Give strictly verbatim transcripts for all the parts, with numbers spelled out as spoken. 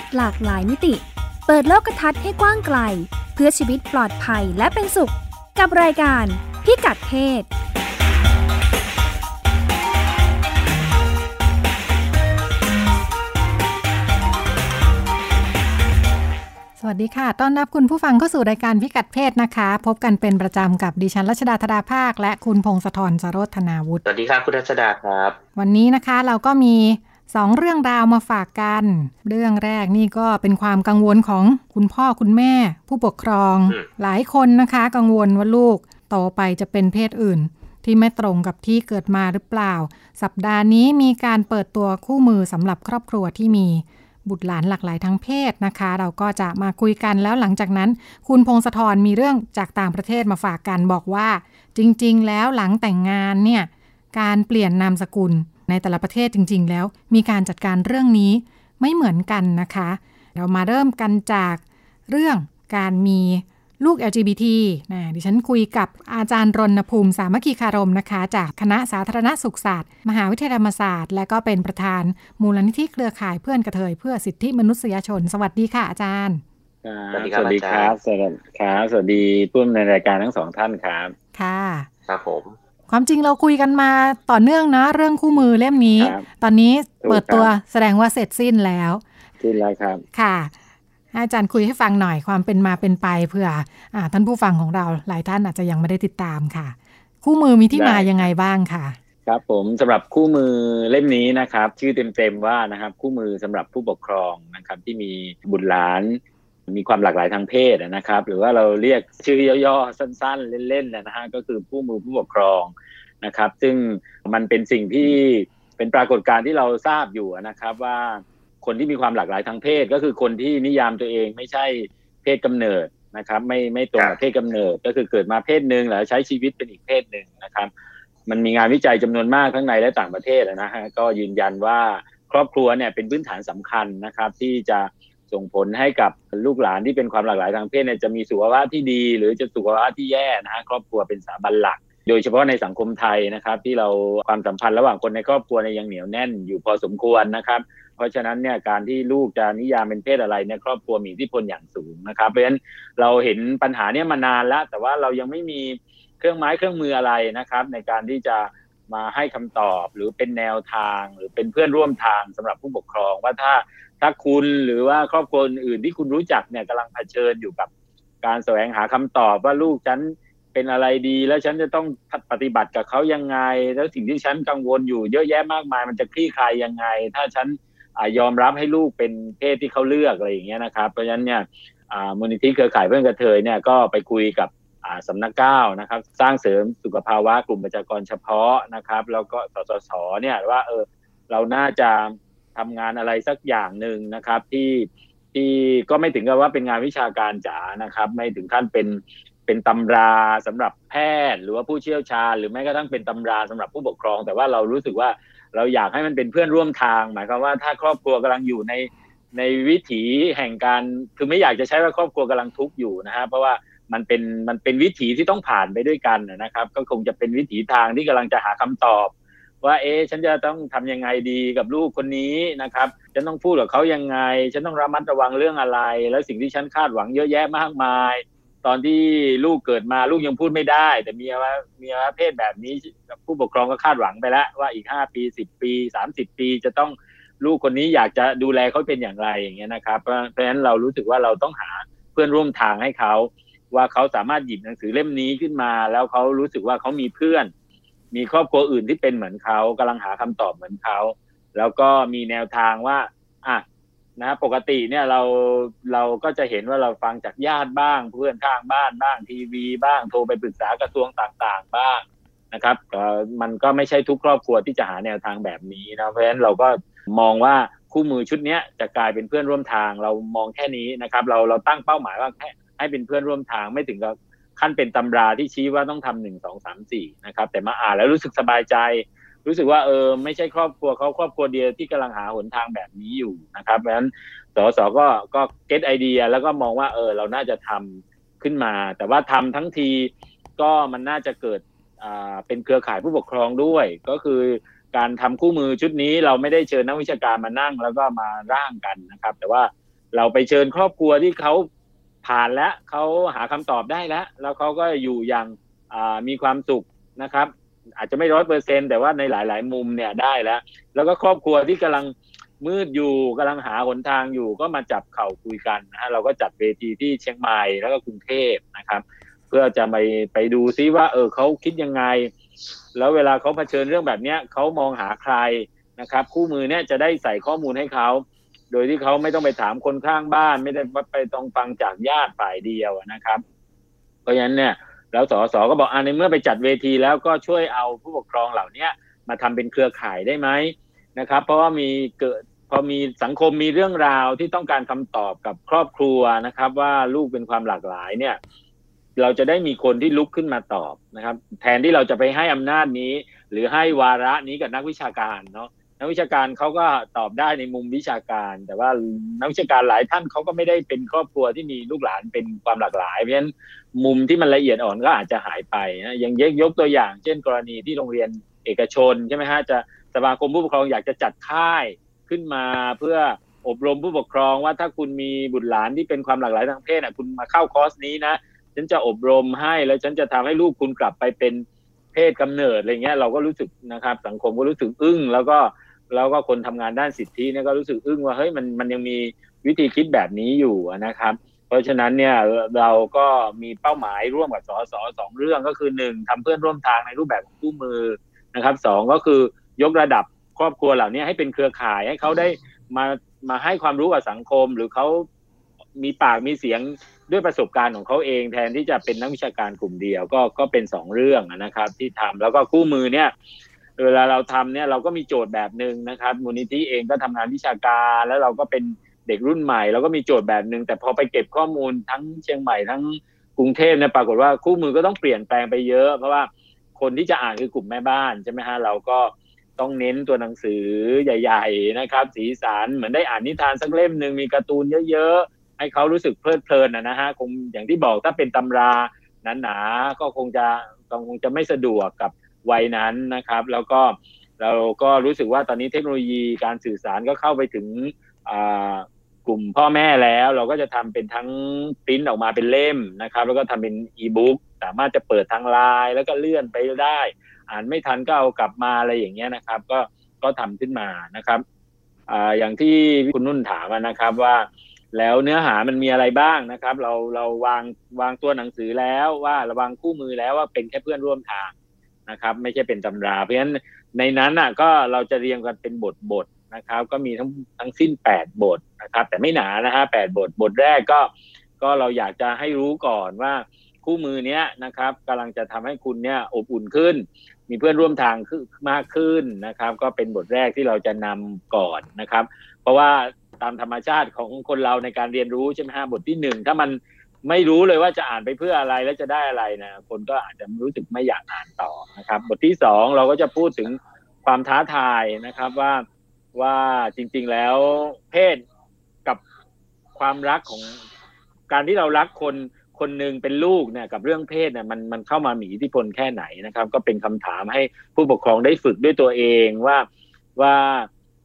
ศหลากหลายมิติเปิดโลกทัศน์ให้กว้างไกลเพื่อชีวิตปลอดภัยและเป็นสุขกับรายการพิกัดเพศสวัสดีค่ะต้อนรับคุณผู้ฟังเข้าสู่รายการพิกัดเพศนะคะพบกันเป็นประจำกับดิฉันรัชดาธดาภาคและคุณพงศธร จโรธนาวุฒิสวัสดีครับคุณรัชดาครับวันนี้นะคะเราก็มีสองเรื่องราวมาฝากกันเรื่องแรกนี่ก็เป็นความกังวลของคุณพ่อคุณแม่ผู้ปกครองหลายคนนะคะกังวลว่าลูกโตไปจะเป็นเพศอื่นที่ไม่ตรงกับที่เกิดมาหรือเปล่าสัปดาห์นี้มีการเปิดตัวคู่มือสำหรับครอบครัวที่มีบุตรหลานหลากหลายทั้งเพศนะคะเราก็จะมาคุยกันแล้วหลังจากนั้นคุณพงศธรมีเรื่องจากต่างประเทศมาฝากกันบอกว่าจริงๆแล้วหลังแต่งงานเนี่ยการเปลี่ยนนามสกุลในแต่ละประเทศจริงๆแล้วมีการจัดการเรื่องนี้ไม่เหมือนกันนะคะเรามาเริ่มกันจากเรื่องการมีลูก แอล จี บี ที นะดิฉันคุยกับอาจารย์รณภูมิสามัคคีคารมนะคะจากคณะสาธารณสุขศาสตร์มหาวิทยาลัยธรรมศาสตร์และก็เป็นประธานมูลนิธิเครือข่ายเพื่อนกระเทยเพื่อสิทธิมนุษยชนสวัสดีค่ะอาจารย์สวัสดีครับสวัสดีครับสวัสดีผู้ในรายการทั้งสองท่านครับค่ะครับผมความจริงเราคุยกันมาต่อเนื่องนะเรื่องคู่มือเล่มนี้ตอนนี้เปิดตัวแสดงว่าเสร็จสิ้นแล้วสิ้นแล้วครับค่ะอาจารย์คุยให้ฟังหน่อยความเป็นมาเป็นไปเพื่ออ่าท่านผู้ฟังของเราหลายท่านอาจจะยังไม่ได้ติดตามค่ะคู่มือมีที่มายังไงบ้างค่ะครับผมสำหรับคู่มือเล่มนี้นะครับชื่อเต็มๆว่านะครับคู่มือสำหรับผู้ปกครองนะครับที่มีบุตรหลานมีความหลากหลายทางเพศนะครับหรือว่าเราเรียกชื่อย่อๆสั้นๆเล่นๆนะฮะก็คือคู่มือผู้ปกครองนะครับซึ่งมันเป็นสิ่งที่เป็นปรากฏการณ์ที่เราทราบอยู่นะครับว่าคนที่มีความหลากหลายทางเพศก็คือคนที่นิยามตัวเองไม่ใช่เพศกำเนิดนะครับไม่ไม่ตรงกับเพศกำเนิดก็คือเกิดมาเพศนึงแล้วใช้ชีวิตเป็นอีกเพศนึงนะครับมันมีงานวิจัยจำนวนมากทั้งในและต่างประเทศนะฮะก็ยืนยันว่าครอบครัวเนี่ยเป็นพื้นฐานสำคัญนะครับที่จะส่งผลให้กับลูกหลานที่เป็นความหลากหลายทางเพศเนี่ยจะมีสุขภาพที่ดีหรือจะสุขภาพที่แย่นะฮะครอบครัวเป็นสถาบันหลักโดยเฉพาะในสังคมไทยนะครับที่เราความสัมพันธ์ระหว่างคนในครอบครัวเนี่ยยังเหนียวแน่นอยู่พอสมควรนะครับเพราะฉะนั้นเนี่ยการที่ลูกจะนิยามเป็นเพศอะไรเนี่ยครอบครัวมีอิทธิพลอย่างสูงนะครับเพราะฉะนั้นเราเห็นปัญหาเนี่ยมานานแล้วแต่ว่าเรายังไม่มีเครื่องไม้เครื่องมืออะไรนะครับในการที่จะมาให้คำตอบหรือเป็นแนวทางหรือเป็นเพื่อนร่วมทางสำหรับผู้ปกครองว่าถ้าถ้าคุณหรือว่าครอบครัวอื่นที่คุณรู้จักเนี่ยกำลังเผชิญอยู่กับการแสวงหาคำตอบว่าลูกฉันเป็นอะไรดีแล้วฉันจะต้องปฏิบัติกับเขายังไงแล้วสิ่งที่ฉันกังวลอยู่เยอะแยะมากมายมันจะคลี่คลายยังไงถ้าฉันยอมรับให้ลูกเป็นเพศที่เขาเลือกอะไรอย่างเงี้ยนะครับเพราะฉะนั้นเนี่ยมูลนิธิเครือข่ายเพื่อนกระเทยเนี่ยก็ไปคุยกับสำนักเก้านะครับสร้างเสริมสุขภาวะกลุ่มประชากรเฉพาะนะครับแล้วก็สสสเนี่ยว่าเออเราน่าจะทำงานอะไรสักอย่างหนึ่งนะครับที่ที่ก็ไม่ถึงกับว่าเป็นงานวิชาการจ๋านะครับไม่ถึงขั้นเป็นเป็นตำราสำหรับแพทย์หรือว่าผู้เชี่ยวชาญหรือแม้กระทั่งเป็นตำราสำหรับผู้ปกครองแต่ว่าเรารู้สึกว่าเราอยากให้มันเป็นเพื่อนร่วมทางหมายความว่าถ้าครอบครัวกำลังอยู่ในในวิถีแห่งการคือไม่อยากจะใช้ว่าครอบครัวกำลังทุกข์อยู่นะฮะเพราะว่ามันเป็นมันเป็นวิถีที่ต้องผ่านไปด้วยกันนะครับก็คงจะเป็นวิถีทางที่กำลังจะหาคำตอบว่าเอ๊ะฉันจะต้องทำยังไงดีกับลูกคนนี้นะครับฉันต้องพูดกับเขายังไงฉันต้องระมัดระวังเรื่องอะไรแล้วสิ่งที่ฉันคาดหวังเยอะแยะมากมายตอนที่ลูกเกิดมาลูกยังพูดไม่ได้แต่มีว่ามีว่าเพศแบบนี้ผู้ปกครองก็คาดหวังไปแล้วว่าอีกห้าปีสิบปีสามสิบปีจะต้องลูกคนนี้อยากจะดูแลเขาเป็นอย่างไรอย่างเงี้ยนะครับเพราะฉะนั้นเรารู้สึกว่าเราต้องหาเพื่อนร่วมทางให้เขาว่าเขาสามารถหยิบหนังสือเล่มนี้ขึ้นมาแล้วเขารู้สึกว่าเขามีเพื่อนมีครอบครัวอื่นที่เป็นเหมือนเขากำลังหาคำตอบเหมือนเขาแล้วก็มีแนวทางว่าอ่ะนะปกติเนี่ยเราเราก็จะเห็นว่าเราฟังจากญาติบ้างเพื่อนข้างบ้านบ้างทีวีบ้างโทรไปปรึกษากระทรวงต่างๆบ้างนะครับมันก็ไม่ใช่ทุกครอบครัวที่จะหาแนวทางแบบนี้นะเพราะฉะนั้นเราก็มองว่าคู่มือชุดนี้จะกลายเป็นเพื่อนร่วมทางเรามองแค่นี้นะครับเราเราตั้งเป้าหมายว่าให้เป็นเพื่อนร่วมทางไม่ถึงกับขั้นเป็นตำราที่ชี้ว่าต้องทำหนึ่งสองสามสี่นะครับแต่มาอ่านแล้วรู้สึกสบายใจรู้สึกว่าเออไม่ใช่ครอบครัวเขาครอบครัวเดียวที่กำลังหาหนทางแบบนี้อยู่นะครับเพราะฉะนั้นสสก็ก็เก็ตไอเดียแล้วก็มองว่าเออเราน่าจะทำขึ้นมาแต่ว่าทำทั้งทีก็มันน่าจะเกิดอ่าเป็นเครือข่ายผู้ปกครองด้วยก็คือ การทำคู่มือชุดนี้เราไม่ได้เชิญนักวิชาการมานั่งแล้วก็มาร่างกันนะครับแต่ว่าเราไปเชิญครอบครัวที่เขาผ่านแล้วเขาหาคำตอบได้แล้วแล้วเขาก็อยู่อย่างมีความสุขนะครับอาจจะไม่ร้อยเปอร์เซ็นต์แต่ว่าในหลายๆมุมเนี่ยได้แล้วแล้วก็ครอบครัวที่กำลังมืดอยู่กำลังหาหนทางอยู่ก็มาจับเข่าคุยกันนะฮะเราก็จัดเวทีที่เชียงใหม่แล้วก็กรุงเทพนะครับเพื่อจะไปไปดูซิว่าเออเขาคิดยังไงแล้วเวลาเขาเผชิญเรื่องแบบเนี้ยเขามองหาใครนะครับคู่มือเนี่ยจะได้ใส่ข้อมูลให้เขาโดยที่เขาไม่ต้องไปถามคนข้างบ้านไม่ได้ไปต้องฟังจากญาติฝ่ายเดียวนะครับเพราะฉะนั้นเนี่ยแล้วสสก็บอกอ่าในเมื่อไปจัดเวทีแล้วก็ช่วยเอาผู้ปกครองเหล่านี้มาทำเป็นเครือข่ายได้ไหมนะครับเพราะว่ามีเกิดพอมีสังคมมีเรื่องราวที่ต้องการคำตอบกับครอบครัวนะครับว่าลูกเป็นความหลากหลายเนี่ยเราจะได้มีคนที่ลุกขึ้นมาตอบนะครับแทนที่เราจะไปให้อำนาจนี้หรือให้วาระนี้กับนักวิชาการเนาะนักวิชาการเขาก็ตอบได้ในมุมวิชาการแต่ว่านักวิชาการหลายท่านเขาก็ไม่ได้เป็นครอบครัวที่มีลูกหลานเป็นความหลากหลายเพราะฉะนั้นมุมที่มันละเอียดอ่อนก็อาจจะหายไปนะอย่างยกยกตัวอย่างเช่นกรณีที่โรงเรียนเอกชนใช่ไหมฮะจะสมาคมผู้ปกครองอยากจะจัดค่ายขึ้นมาเพื่ออบรมผู้ปกครองว่าถ้าคุณมีบุตรหลานที่เป็นความหลากหลายทางเพศอ่ะคุณมาเข้าคอร์สนี้นะฉันจะอบรมให้แล้วฉันจะทำให้ลูกคุณกลับไปเป็นเพศกำเนิดอะไรเงี้ยเราก็รู้สึกนะครับสังคมก็รู้สึกอึ้งแล้วก็แล้วก็คนทำงานด้านสิทธิเนี่ยก็รู้สึกอึ้งว่าเฮ้ยมันมันยังมีวิธีคิดแบบนี้อยู่นะครับเพราะฉะนั้นเนี่ยเราก็มีเป้าหมายร่วมกับสสสองเรื่องก็คือหนึ่งทำเพื่อนร่วมทางในรูปแบบของคู่มือนะครับสองก็คือยกระดับครอบครัวเหล่านี้ให้เป็นเครือข่ายให้เขาได้มามาให้ความรู้กับสังคมหรือเขามีปากมีเสียงด้วยประสบการณ์ของเขาเองแทนที่จะเป็นนักวิชาการกลุ่มเดียวก็ก็เป็นสองเรื่องนะครับที่ทำแล้วก็คู่มือเนี่ยเวลาเราทำเนี่ยเราก็มีโจทย์แบบหนึ่งนะครับมูลนิธิเองก็ทำงานวิชาการแล้วเราก็เป็นเด็กรุ่นใหม่เราก็มีโจทย์แบบหนึ่งแต่พอไปเก็บข้อมูลทั้งเชียงใหม่ทั้งกรุงเทพเนี่ยปรากฏว่าคู่มือก็ต้องเปลี่ยนแปลงไปเยอะเพราะว่าคนที่จะอ่านคือกลุ่มแม่บ้านใช่ไหมฮะเราก็ต้องเน้นตัวหนังสือใหญ่ๆนะครับสีสันเหมือนได้อ่านนิทานสักเล่มหนึ่งมีการ์ตูนเยอะๆให้เขารู้สึกเพลิดเพลินนะฮะคงอย่างที่บอกถ้าเป็นตำราหนาๆก็คงจะคงจะไม่สะดวกกับวัยนั้นนะครับแล้วก็เราก็รู้สึกว่าตอนนี้เทคโนโลยีการสื่อสารก็เข้าไปถึงกลุ่มพ่อแม่แล้วเราก็จะทำเป็นทั้งปริ้นออกมาเป็นเล่มนะครับแล้วก็ทำเป็นอีบุ๊กสามารถจะเปิดทางไลน์แล้วก็เลื่อนไปได้อ่านไม่ทันก็เอากลับมาอะไรอย่างเงี้ยนะครับก็ก็ทำขึ้นมานะครับอ่าอย่างที่คุณนุ่นถามนะครับว่าแล้วเนื้อหามันมีอะไรบ้างนะครับเราเราวางวางตัวหนังสือแล้วว่าระวังคู่มือแล้วว่าเป็นแค่เพื่อนร่วมทางนะครับไม่ใช่เป็นตำราเพราะฉะนั้นในนั้นอ่ะก็เราจะเรียงกันเป็นบทบทนะครับก็มีทั้งทั้งสิ้นแปดบทนะครับแต่ไม่หนานะฮะแปดบทบทแรกก็ก็เราอยากจะให้รู้ก่อนว่าคู่มือเนี้ยนะครับกำลังจะทำให้คุณเนี้ยอบอุ่นขึ้นมีเพื่อนร่วมทางขึ้นมากขึ้นนะครับก็เป็นบทแรกที่เราจะนำก่อนนะครับเพราะว่าตามธรรมชาติของคนเราในการเรียนรู้ใช่ไหมฮะบทที่หนึ่งถ้ามันไม่รู้เลยว่าจะอ่านไปเพื่ออะไรและจะได้อะไรนะคนก็อาจจะรู้สึกไม่อยากอ่านต่อนะครับบทที่สองเราก็จะพูดถึงความท้าทายนะครับว่าว่าจริงๆแล้วเพศกับความรักของการที่เรารักคนคนหนึ่งเป็นลูกเนี่ยกับเรื่องเพศเนี่ยมันมันเข้ามามีอิทธิพลแค่ไหนนะครับก็เป็นคำถามให้ผู้ปกครองได้ฝึกด้วยตัวเองว่าว่า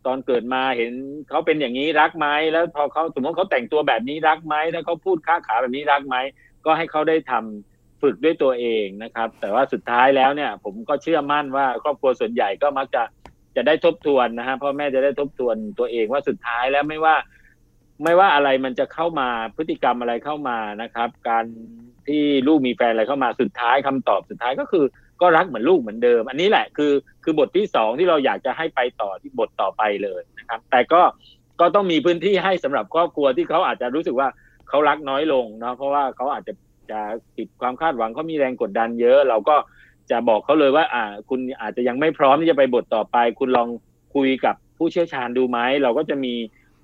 ตอนเกิดมาเห็นเขาเป็นอย่างนี้รักไหมแล้วพอเขาสมมติเขาแต่งตัวแบบนี้รักไหมถ้าเขาพูดค้าขาแบบนี้รักไหมก็ให้เขาได้ทำฝึกด้วยตัวเองนะครับแต่ว่าสุดท้ายแล้วเนี่ยผมก็เชื่อมั่นว่าครอบครัวส่วนใหญ่ก็มักจะจะได้ทบทวนนะฮะพ่อแม่จะได้ทบทวนตัวเองว่าสุดท้ายแล้วไม่ว่าไม่ว่าอะไรมันจะเข้ามาพฤติกรรมอะไรเข้ามานะครับการที่ลูกมีแฟนอะไรเข้ามาสุดท้ายคำตอบสุดท้ายก็คือก็รักเหมือนลูกเหมือนเดิมอันนี้แหละคือคือบทที่สองที่เราอยากจะให้ไปต่อที่บทต่อไปเลยนะครับแต่ก็ก็ต้องมีพื้นที่ให้สำหรับครอบครัวที่เขาอาจจะรู้สึกว่าเขารักน้อยลงเนาะเพราะว่าเขาอาจจะจะติดความคาดหวังเขามีแรงกดดันเยอะเราก็จะบอกเขาเลยว่าอ่าคุณอาจจะยังไม่พร้อมที่จะไปบทต่อไปคุณลองคุยกับผู้เชี่ยวชาญดูไหมเราก็จะมี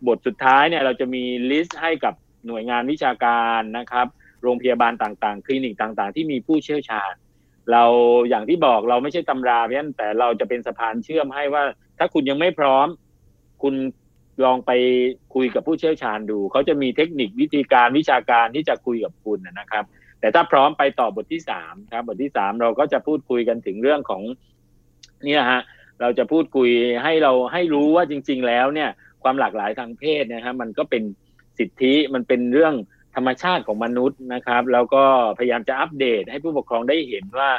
บทสุดท้ายเนี่ยเราจะมีลิสต์ให้กับหน่วยงานวิชาการนะครับโรงพยาบาลต่างๆคลินิกต่างๆที่มีผู้เชี่ยวชาญเราอย่างที่บอกเราไม่ใช่ตำราเพี้ยนแต่เราจะเป็นสะพานเชื่อมให้ว่าถ้าคุณยังไม่พร้อมคุณลองไปคุยกับผู้เชี่ยวชาญดูเขาจะมีเทคนิควิธีการวิชาการที่จะคุยกับคุณนะครับแต่ถ้าพร้อมไปต่อบทที่สามครับบทที่สามเราก็จะพูดคุยกันถึงเรื่องของนี่นะฮะ เราจะพูดคุยให้เราให้รู้ว่าจริงๆแล้วเนี่ยความหลากหลายทางเพศนะครับมันก็เป็นสิทธิมันเป็นเรื่องธรรมชาติของมนุษย์นะครับแล้วก็พยายามจะอัปเดตให้ผู้ปกครองได้เห็นว่า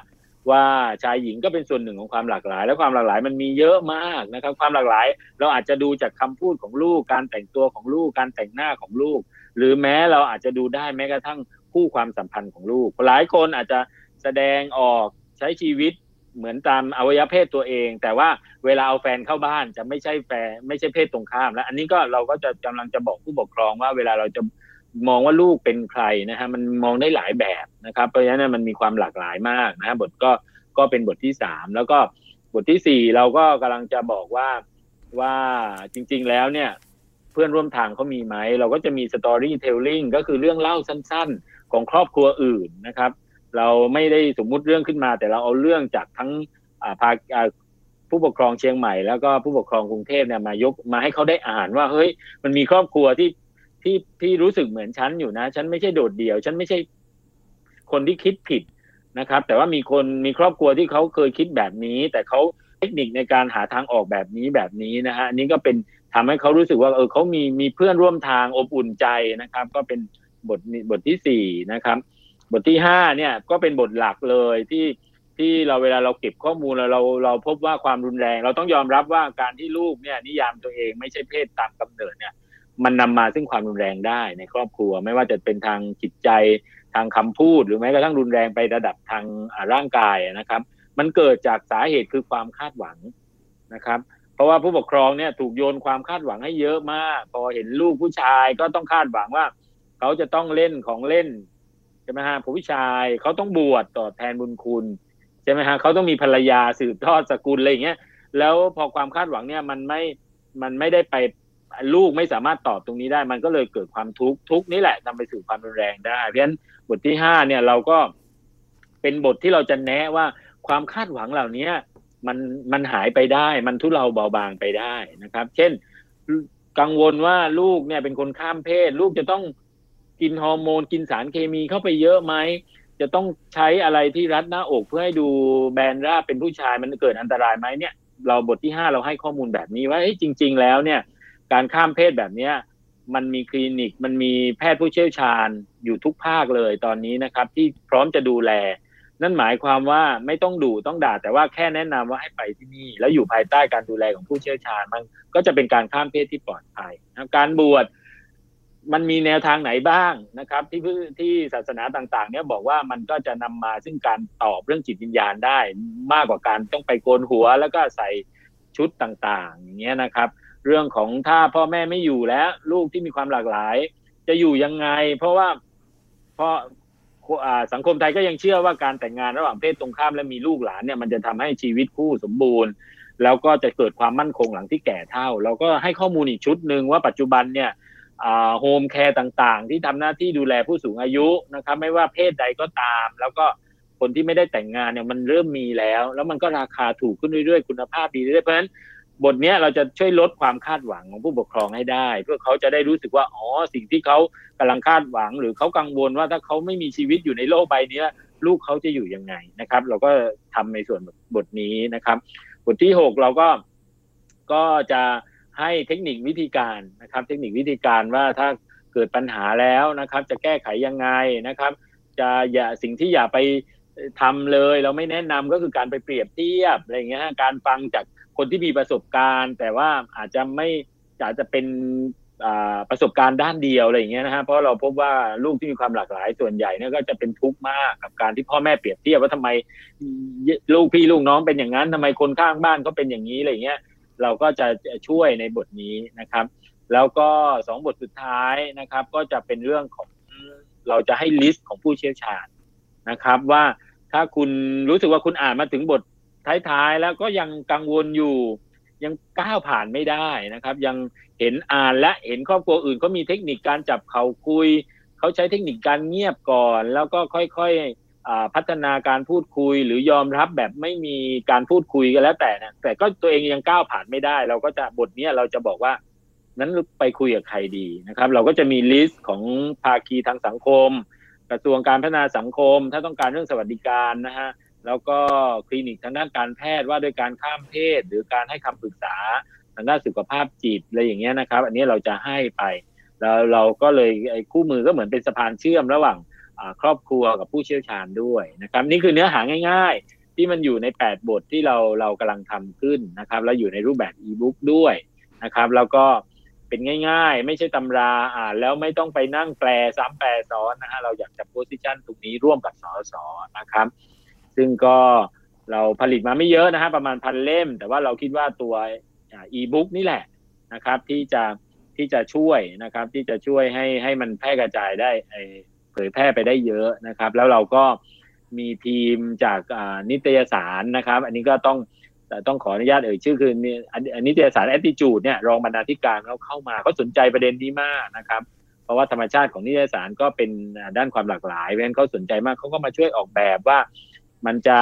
ว่าชายหญิงก็เป็นส่วนหนึ่งของความหลากหลายและความหลากหลายมันมีเยอะมากนะครับความหลากหลายเราอาจจะดูจากคำพูดของลูกการแต่งตัวของลูกการแต่งหน้าของลูกหรือแม้เราอาจจะดูได้แม้กระทั่งคู่ความสัมพันธ์ของลูกหลายคนอาจจะแสดงออกใช้ชีวิตเหมือนตามอวัยวะเพศตัวเองแต่ว่าเวลาเอาแฟนเข้าบ้านจะไม่ใช่แฟนไม่ใช่เพศตรงข้ามแล้วอันนี้ก็เราก็จะกำลังจะบอกผู้ปกครองว่าเวลาเราจะมองว่าลูกเป็นใครนะฮะมันมองได้หลายแบบนะครับเพราะฉะนั้นมันมีความหลากหลายมากนะฮะบทก็ก็เป็นบทที่สามแล้วก็บทที่สี่เราก็กำลังจะบอกว่าว่าจริงๆแล้วเนี่ยเพื่อนร่วมทางเขามีไหมเราก็จะมีสตอรี่เทลลิ่งก็คือเรื่องเล่าสั้นๆของครอบครัวอื่นนะครับเราไม่ได้สมมุติเรื่องขึ้นมาแต่เราเอาเรื่องจากทั้งพาผู้ปกครองเชียงใหม่แล้วก็ผู้ปกครองกรุงเทพเนี่ยมายกมาให้เขาได้อ่านว่าเฮ้ยมันมีครอบครัวที่ที่ที่รู้สึกเหมือนฉันอยู่นะฉันไม่ใช่โดดเดี่ยวฉันไม่ใช่คนที่คิดผิดนะครับแต่ว่ามีคนมีครอบครัวที่เขาเคยคิดแบบนี้แต่เขาเทคนิคในการหาทางออกแบบนี้แบบนี้นะฮะอันนี้ก็เป็นทำให้เขารู้สึกว่าเออเขามีมีเพื่อนร่วมทางอบอุ่นใจนะครับก็เป็นบทบทที่สี่นะครับบทที่ห้าเนี่ยก็เป็นบทหลักเลยที่ที่เราเวลาเราเก็บข้อมูลเราเราเราพบว่าความรุนแรงเราต้องยอมรับว่าการที่ลูกเนี่ยนิยามตัวเองไม่ใช่เพศตามกำเนิดเนี่ยมันนำมาซึ่งความรุนแรงได้ในครอบครัวไม่ว่าจะเป็นทางจิตใจทางคำพูดหรือแม้กระทั่งรุนแรงไประดับทางร่างกายนะครับมันเกิดจากสาเหตุคือความคาดหวังนะครับเพราะว่าผู้ปกครองเนี่ยถูกโยนความคาดหวังให้เยอะมากพอเห็นลูกผู้ชายก็ต้องคาดหวังว่าเขาจะต้องเล่นของเล่นใช่ไหมฮะผู้ชายเขาต้องบวชตอบแทนบุญคุณใช่ไหมฮะเขาต้องมีภรรยาสืบทอดสกุลอะไรอย่างเงี้ยแล้วพอความคาดหวังเนี่ยมันไม่มันไม่ได้ไปลูกไม่สามารถตอบตรงนี้ได้มันก็เลยเกิดความทุกข์ทุกข์นี่แหละนำไปสู่ความรุนแรงได้เพราะฉะนั้นบทที่ห้าเนี่ยเราก็เป็นบทที่เราจะแนะว่าความคาดหวังเหล่านี้มันมันหายไปได้มันทุเลาเบาบางไปได้นะครับเช่นกังวลว่าลูกเนี่ยเป็นคนข้ามเพศลูกจะต้องกินฮอร์โมนกินสารเคมีเข้าไปเยอะไหมจะต้องใช้อะไรที่รัดหน้าอกเพื่อให้ดูแบนราบเป็นผู้ชายมันเกิดอันตรายไหมเนี่ยเราบทที่ห้าเราให้ข้อมูลแบบนี้ว่าจริงๆแล้วเนี่ยการข้ามเพศแบบนี้มันมีคลินิกมันมีแพทย์ผู้เชี่ยวชาญอยู่ทุกภาคเลยตอนนี้นะครับที่พร้อมจะดูแลนั่นหมายความว่าไม่ต้องดุต้องด่าแต่ว่าแค่แนะนำว่าให้ไปที่นี่แล้วอยู่ภายใต้การดูแลของผู้เชี่ยวชาญมันก็จะเป็นการข้ามเพศที่ปลอดภัยการบวชมันมีแนวทางไหนบ้างนะครับที่ที่ศาสนาต่างๆเนี่ยบอกว่ามันก็จะนำมาซึ่งการตอบเรื่องจิตวิญญาณได้มากกว่าการต้องไปโกนหัวแล้วก็ใส่ชุดต่างๆอย่างเงี้ยนะครับเรื่องของถ้าพ่อแม่ไม่อยู่แล้วลูกที่มีความหลากหลายจะอยู่ยังไงเพราะว่าเพราะสังคมไทยก็ยังเชื่อว่าการแต่งงานระหว่างเพศตรงข้ามและมีลูกหลานเนี่ยมันจะทำให้ชีวิตคู่สมบูรณ์แล้วก็จะเกิดความมั่นคงหลังที่แก่เฒ่าเราก็ให้ข้อมูลอีกชุดนึงว่าปัจจุบันเนี่ยโฮมแคร์ต่างๆที่ทำหน้าที่ดูแลผู้สูงอายุนะครับไม่ว่าเพศใดก็ตามแล้วก็คนที่ไม่ได้แต่งงานเนี่ยมันเริ่มมีแล้วแล้วมันก็ราคาถูกขึ้นเรื่อยๆคุณภาพดีเรื่อยๆเพราะฉะนั้นบทนี้เราจะช่วยลดความคาดหวังของผู้ปกครองให้ได้เพื่อเขาจะได้รู้สึกว่าอ๋อสิ่งที่เขากำลังคาดหวังหรือเขากังวลว่าถ้าเขาไม่มีชีวิตอยู่ในโลกใบนี้ลูกเขาจะอยู่ยังไงนะครับเราก็ทำในส่วนบทนี้นะครับบทที่หกเราก็ก็จะให้เทคนิควิธีการนะครับเทคนิควิธีการว่าถ้าเกิดปัญหาแล้วนะครับจะแก้ไขยังไงนะครับจะอย่าสิ่งที่อย่าไปทำเลยเราไม่แนะนำก็คือการไปเปรียบเทียบอะไรอย่างเงี้ยการฟังจากคนที่มีประสบการณ์แต่ว่าอาจจะไม่อาจจะเป็นประสบการณ์ด้านเดียวอะไรอย่างเงี้ยนะฮะเพราะเราพบว่าลูกที่มีความหลากหลายส่วนใหญ่เนี่ยก็จะเป็นทุกข์มากกับการที่พ่อแม่เปรียบเทียบว่าทำไมลูกพี่ลูกน้องเป็นอย่างนั้นทำไมคนข้างบ้านก็เป็นอย่างนี้อะไรอย่างเงี้ยเราก็จะช่วยในบทนี้นะครับแล้วก็สองบทสุดท้ายนะครับก็จะเป็นเรื่องของเราจะให้ลิสต์ของผู้เชี่ยวชาญนะครับว่าถ้าคุณรู้สึกว่าคุณอ่านมาถึงบทท้ายๆแล้วก็ยังกังวลอยู่ยังก้าวผ่านไม่ได้นะครับยังเห็นอ่านและเห็นครอบครัวอื่นเขามีเทคนิคการจับเขาคุยเขาใช้เทคนิคการเงียบก่อนแล้วก็ค่อยๆพัฒนาการพูดคุยหรือยอมรับแบบไม่มีการพูดคุยกันแล้วแต่นะแต่ก็ตัวเองยังก้าวผ่านไม่ได้เราก็จะบทนี้เราจะบอกว่านั้นไปคุยกับใครดีนะครับเราก็จะมีลิสต์ของภาคีทางสังคมกระทรวงการพัฒนาสังคมถ้าต้องการเรื่องสวัสดิการนะฮะ แล้วก็คลินิกทางด้านการแพทย์ว่าด้วยการข้ามเพศหรือการให้คำปรึกษาทางด้านสุขภาพจิตอะไรอย่างเงี้ยนะครับอันนี้เราจะให้ไปแล้วเราก็เลยไอ้คู่มือก็เหมือนเป็นสะพานเชื่อมระหว่างครอบครัวกับผู้เชี่ยวชาญด้วยนะครับนี่คือเนื้อหาง่ายๆที่มันอยู่ในแปดบทที่เราเรากำลังทำขึ้นนะครับแล้วอยู่ในรูปแบบอีบุ๊กด้วยนะครับแล้วก็เป็นง่ายๆไม่ใช่ตำราอ่านแล้วไม่ต้องไปนั่งแปลซ้ำแปลซ้อนนะฮะเราอยากจะโพสิชันตรงนี้ร่วมกับสสนะครับซึ่งก็เราผลิตมาไม่เยอะนะฮะประมาณพันเล่มแต่ว่าเราคิดว่าตัวอีบุ๊กนี่แหละนะครับที่จะที่จะช่วยนะครับที่จะช่วยให้ให้มันแพร่กระจายได้เผยแพร่ไปได้เยอะนะครับแล้วเราก็มีทีมจากนิตยสารนะครับอันนี้ก็ต้องต้องขออนุญาตเอ่ยชื่อคือนิตยสาร Attitude เนี่ยรองบรรณาธิการเขาเข้ามาเขาสนใจประเด็นนี้มากนะครับเพราะว่าธรรมชาติของนิตยสารก็เป็นด้านความหลากหลายเพราะฉะนั้นเขาสนใจมากเขาก็มาช่วยออกแบบว่ามันจะ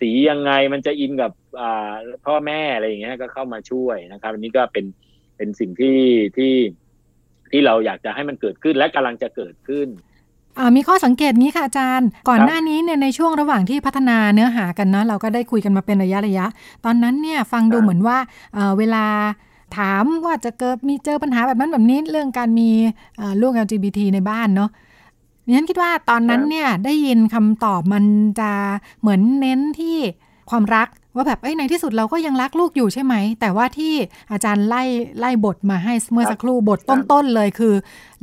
สียังไงมันจะอินกับพ่อแม่อะไรอย่างเงี้ยก็เข้ามาช่วยนะครับอันนี้ก็เป็นเป็นสิ่งที่ที่ที่เราอยากจะให้มันเกิดขึ้นและกำลังจะเกิดขึ้นมีข้อสังเกตนี้ค่ะอาจารย์ก่อนหน้านี้เนี่ยในช่วงระหว่างที่พัฒนาเนื้อหากันเนาะเราก็ได้คุยกันมาเป็นระยะระยะตอนนั้นเนี่ยฟังดูเหมือนว่า เ, เวลาถามว่าจะเกิดมีเจอปัญหาแบบนั้นแบบนี้เรื่องการมีลูก แอล จี บี ที ในบ้านเนาะฉันคิดว่าตอนนั้นเนี่ยได้ยินคำตอบมันจะเหมือนเน้นที่ความรักว่าแบบเอ้ยในที่สุดเราก็ยังรักลูกอยู่ใช่ไหมแต่ว่าที่อาจารย์ไล่ไล่บทมาให้เมื่อสักครู่บทต้นๆเลยคือ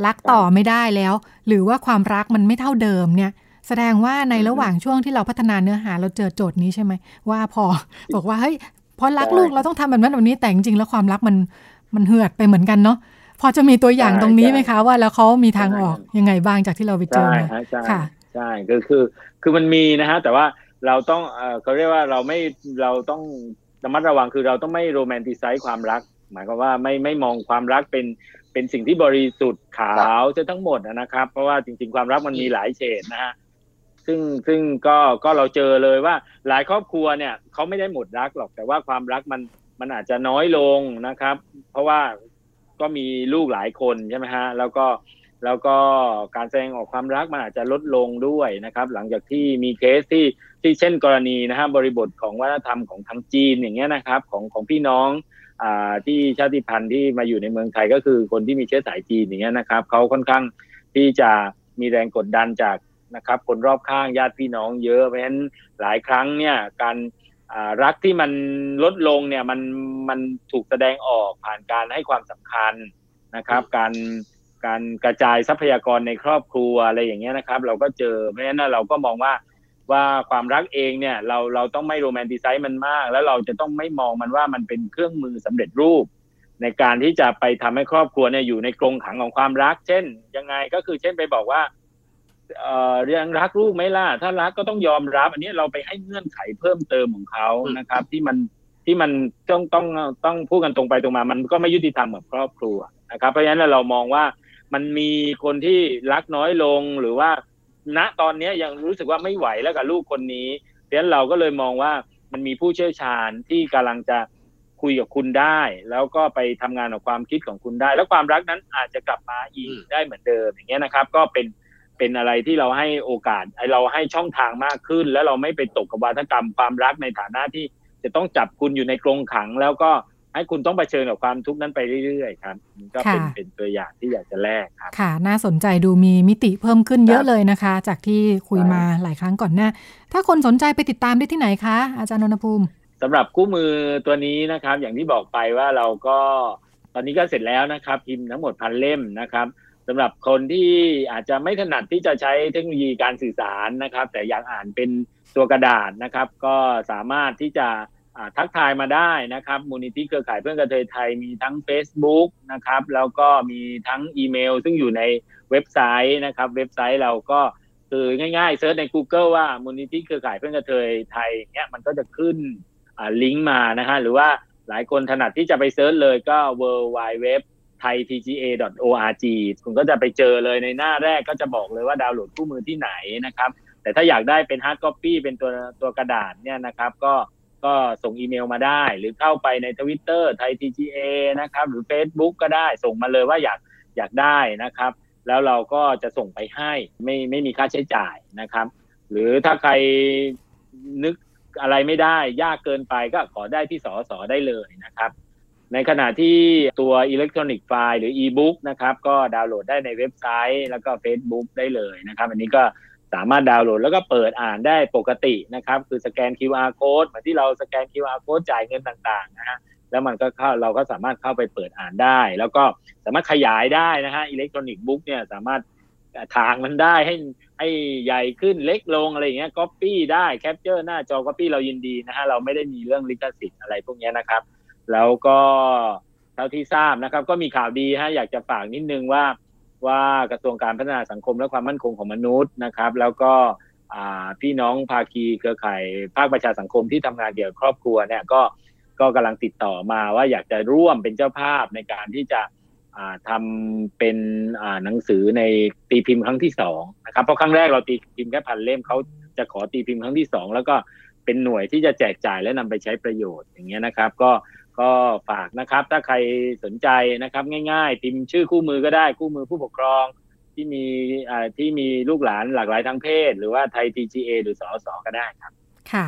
รักต่อไม่ได้แล้วหรือว่าความรักมันไม่เท่าเดิมเนี่ยแสดงว่าในระหว่างช่วงที่เราพัฒนาเนื้อหาเราเจอโจทย์นี้ใช่ไหมว่าพอบอกว่าเฮ้ยพอรักลูกเราต้องทำแบบนั้นแบบนี้แต่จริงๆแล้วความรักมันมันเหือดไปเหมือนกันเนาะพอจะมีตัวอย่างตรงนี้ไหมคะว่าแล้วเขามีทางออกยังไงบ้างจากที่เราไปเจอมาค่ะใช่คือคือคือมันมีนะฮะแต่ว่าเราต้องเอ่อเขาเรียกว่าเราไม่เราต้องระมัดระวังคือเราต้องไม่โรแมนติไซซ์ความรักหมายความว่าไม่ไม่มองความรักเป็นเป็นสิ่งที่บริสุทธิ์ขาวซะทั้งหมดนะครับเพราะว่าจริงๆความรักมันมีหลายเฉดนะฮะซึ่งซึ่งก็ก็เราเจอเลยว่าหลายครอบครัวเนี่ยเขาไม่ได้หมดรักหรอกแต่ว่าความรักมันมันอาจจะน้อยลงนะครับเพราะว่าก็มีลูกหลายคนใช่ไหมฮะแล้วก็แล้วก็การแสดงออกความรักมันอาจจะลดลงด้วยนะครับหลังจากที่มีเคสที่ที่เช่นกรณีนะฮะบริบทของวัฒนธรรมของทางจีนอย่างเงี้ยนะครับของของพี่น้องอ่าที่ชาติพันธุ์ที่มาอยู่ในเมืองไทยก็คือคนที่มีเชื้อสายจีนอย่างเงี้ยนะครับเขาค่อนข้างที่จะมีแรงกดดันจากนะครับคนรอบข้างญาติพี่น้องเยอะเพราะฉะนั้นหลายครั้งเนี่ยการอ่ารักที่มันลดลงเนี่ยมันมันถูกแสดงออกผ่านการให้ความสำคัญนะครับการการกระจายทรัพยากรในครอบครัวอะไรอย่างเงี้ยนะครับเราก็เจอเพราะฉะนั้นเราก็มองว่าว่าความรักเองเนี่ยเราเราต้องไม่โรแมนติไซซ์มันมากแล้วเราจะต้องไม่มองมันว่ามันเป็นเครื่องมือสำเร็จรูปในการที่จะไปทำให้ครอบครัวเนี่ยอยู่ในกรงขังของความรักเช่นยังไงก็คือเช่นไปบอกว่าเอ่อยังรักลูกไหมล่ะถ้ารักก็ต้องยอมรับอันนี้เราไปให้เงื่อนไขเพิ่มเติมของเขานะครับที่มันที่มันต้องต้องต้องพูดกันตรงไปตรงมามันก็ไม่ยุติธรรมกับครอบครัวนะครับเพราะฉะนั้นเรามองว่ามันมีคนที่รักน้อยลงหรือว่าณตอนนี้ยังรู้สึกว่าไม่ไหวแล้วกับลูกคนนี้เพราะฉะนั้นเราก็เลยมองว่ามันมีผู้เชี่ยวชาญที่กำลังจะคุยกับคุณได้แล้วก็ไปทำงานกับความคิดของคุณได้แล้วความรักนั้นอาจจะกลับมาอีกได้เหมือนเดิมอย่างเงี้ยนะครับก็เป็นเป็นอะไรที่เราให้โอกาสเราให้ช่องทางมากขึ้นแล้วเราไม่ไปตกกับวาทกรรมความรักในฐานะที่จะต้องจับคุณอยู่ในกรงขังแล้วก็ให้คุณต้องเผชิญกับความทุกข์นั้นไปเรื่อยๆครับก็เป็นเป็นตัวอย่างที่อยากจะแลกครับค่ะน่าสนใจดูมีมิติเพิ่มขึ้นเยอะเลยนะคะจากที่คุยมาหลายครั้งก่อนหน้าถ้าคนสนใจไปติดตามได้ที่ไหนคะอาจารย์นนทภูมิสำหรับคู่มือตัวนี้นะครับอย่างที่บอกไปว่าเราก็ตอนนี้ก็เสร็จแล้วนะครับพิมพ์ทั้งหมดพันเล่มนะครับสำหรับคนที่อาจจะไม่ถนัดที่จะใช้เทคโนโลยีการสื่อสารนะครับแต่อยากอ่านเป็นตัวกระดาษนะครับก็สามารถที่จะทักทายมาได้นะครับมูลนิธิเครือข่ายเพื่อนกระเทยไทยมีทั้ง Facebook นะครับแล้วก็มีทั้งอีเมลซึ่งอยู่ในเว็บไซต์นะครับเว็บไซต์เราก็คือง่ายๆเซิร์ชใน Google ว่ามูลนิธิเครือข่ายเพื่อนกระเทยไทยเงี้ยมันก็จะขึ้นลิงก์มานะฮะหรือว่าหลายคนถนัดที่จะไปเซิร์ชเลยก็ ดับเบิลยู ดับเบิลยู ดับเบิลยู ดอท ไทย ที จี เอ ดอท โอ อาร์ จี คุณก็จะไปเจอเลยในหน้าแรกก็จะบอกเลยว่าดาวน์โหลดคู่มือที่ไหนนะครับแต่ถ้าอยากได้เป็นฮาร์ดก๊อปปี้เป็นตัวตัวกระดาษเนี่ยนะครับก็ก็ส่งอีเมลมาได้หรือเข้าไปใน Twitter ไทย ที จี เอ นะครับหรือ Facebook ก็ได้ส่งมาเลยว่าอยากอยากได้นะครับแล้วเราก็จะส่งไปให้ไม่ไม่มีค่าใช้จ่ายนะครับหรือถ้าใคร นึกอะไรไม่ได้ยากเกินไปก็ขอได้ที่สสได้เลยนะครับในขณะที่ตัวอิเล็กทรอนิกส์ไฟล์หรืออีบุ๊กนะครับก็ดาวน์โหลดได้ในเว็บไซต์แล้วก็ Facebook ได้เลยนะครับอันนี้ก็สามารถดาวน์โหลดแล้วก็เปิดอ่านได้ปกตินะครับคือสแกน คิว อาร์ Code เหมือนที่เราสแกน คิว อาร์ Code จ่ายเงินต่างๆนะฮะแล้วมันก็เข้าเราก็สามารถเข้าไปเปิดอ่านได้แล้วก็สามารถขยายได้นะฮะอิเล็กทรอนิกส์บุ๊กเนี่ยสามารถทางมันได้ให้ให้ใหญ่ขึ้นเล็กลงอะไรอย่างเงี้ยก๊อปปี้ได้แคปเจอร์หน้าจอก๊อปปี้เรายินดีนะฮะเราไม่ได้มีเรื่องลิขสิทธิ์อะไรพวกนี้นะครับแล้วก็เท่าที่ทราบนะครับก็มีข่าวดีฮะอยากจะฝากนิดนึงว่าว่ากระทรวงการพัฒนาสังคมและความมั่นคงของมนุษย์นะครับแล้วก็พี่น้องภาคีเครือข่ายภาคประชาสังคมที่ทำงานเกี่ยวกับครอบครัวเนี่ยก็ก็กำลังติดต่อมาว่าอยากจะร่วมเป็นเจ้าภาพในการที่จะทำเป็นหนังสือในตีพิมพ์ครั้งที่สองนะครับเพราะครั้งแรกเราตีพิมพ์แค่พันเล่มเขาจะขอตีพิมพ์ครั้งที่สองแล้วก็เป็นหน่วยที่จะแจกจ่ายและนำไปใช้ประโยชน์อย่างเงี้ยนะครับก็ก็ฝากนะครับถ้าใครสนใจนะครับง่ายๆพิมพ์ชื่อคู่มือก็ได้คู่มือผู้ปกครองที่มีที่มีลูกหลานหลากหลายทางเพศหรือว่าไทย ที จี เอ หรือสสก็ได้ครับค่ะ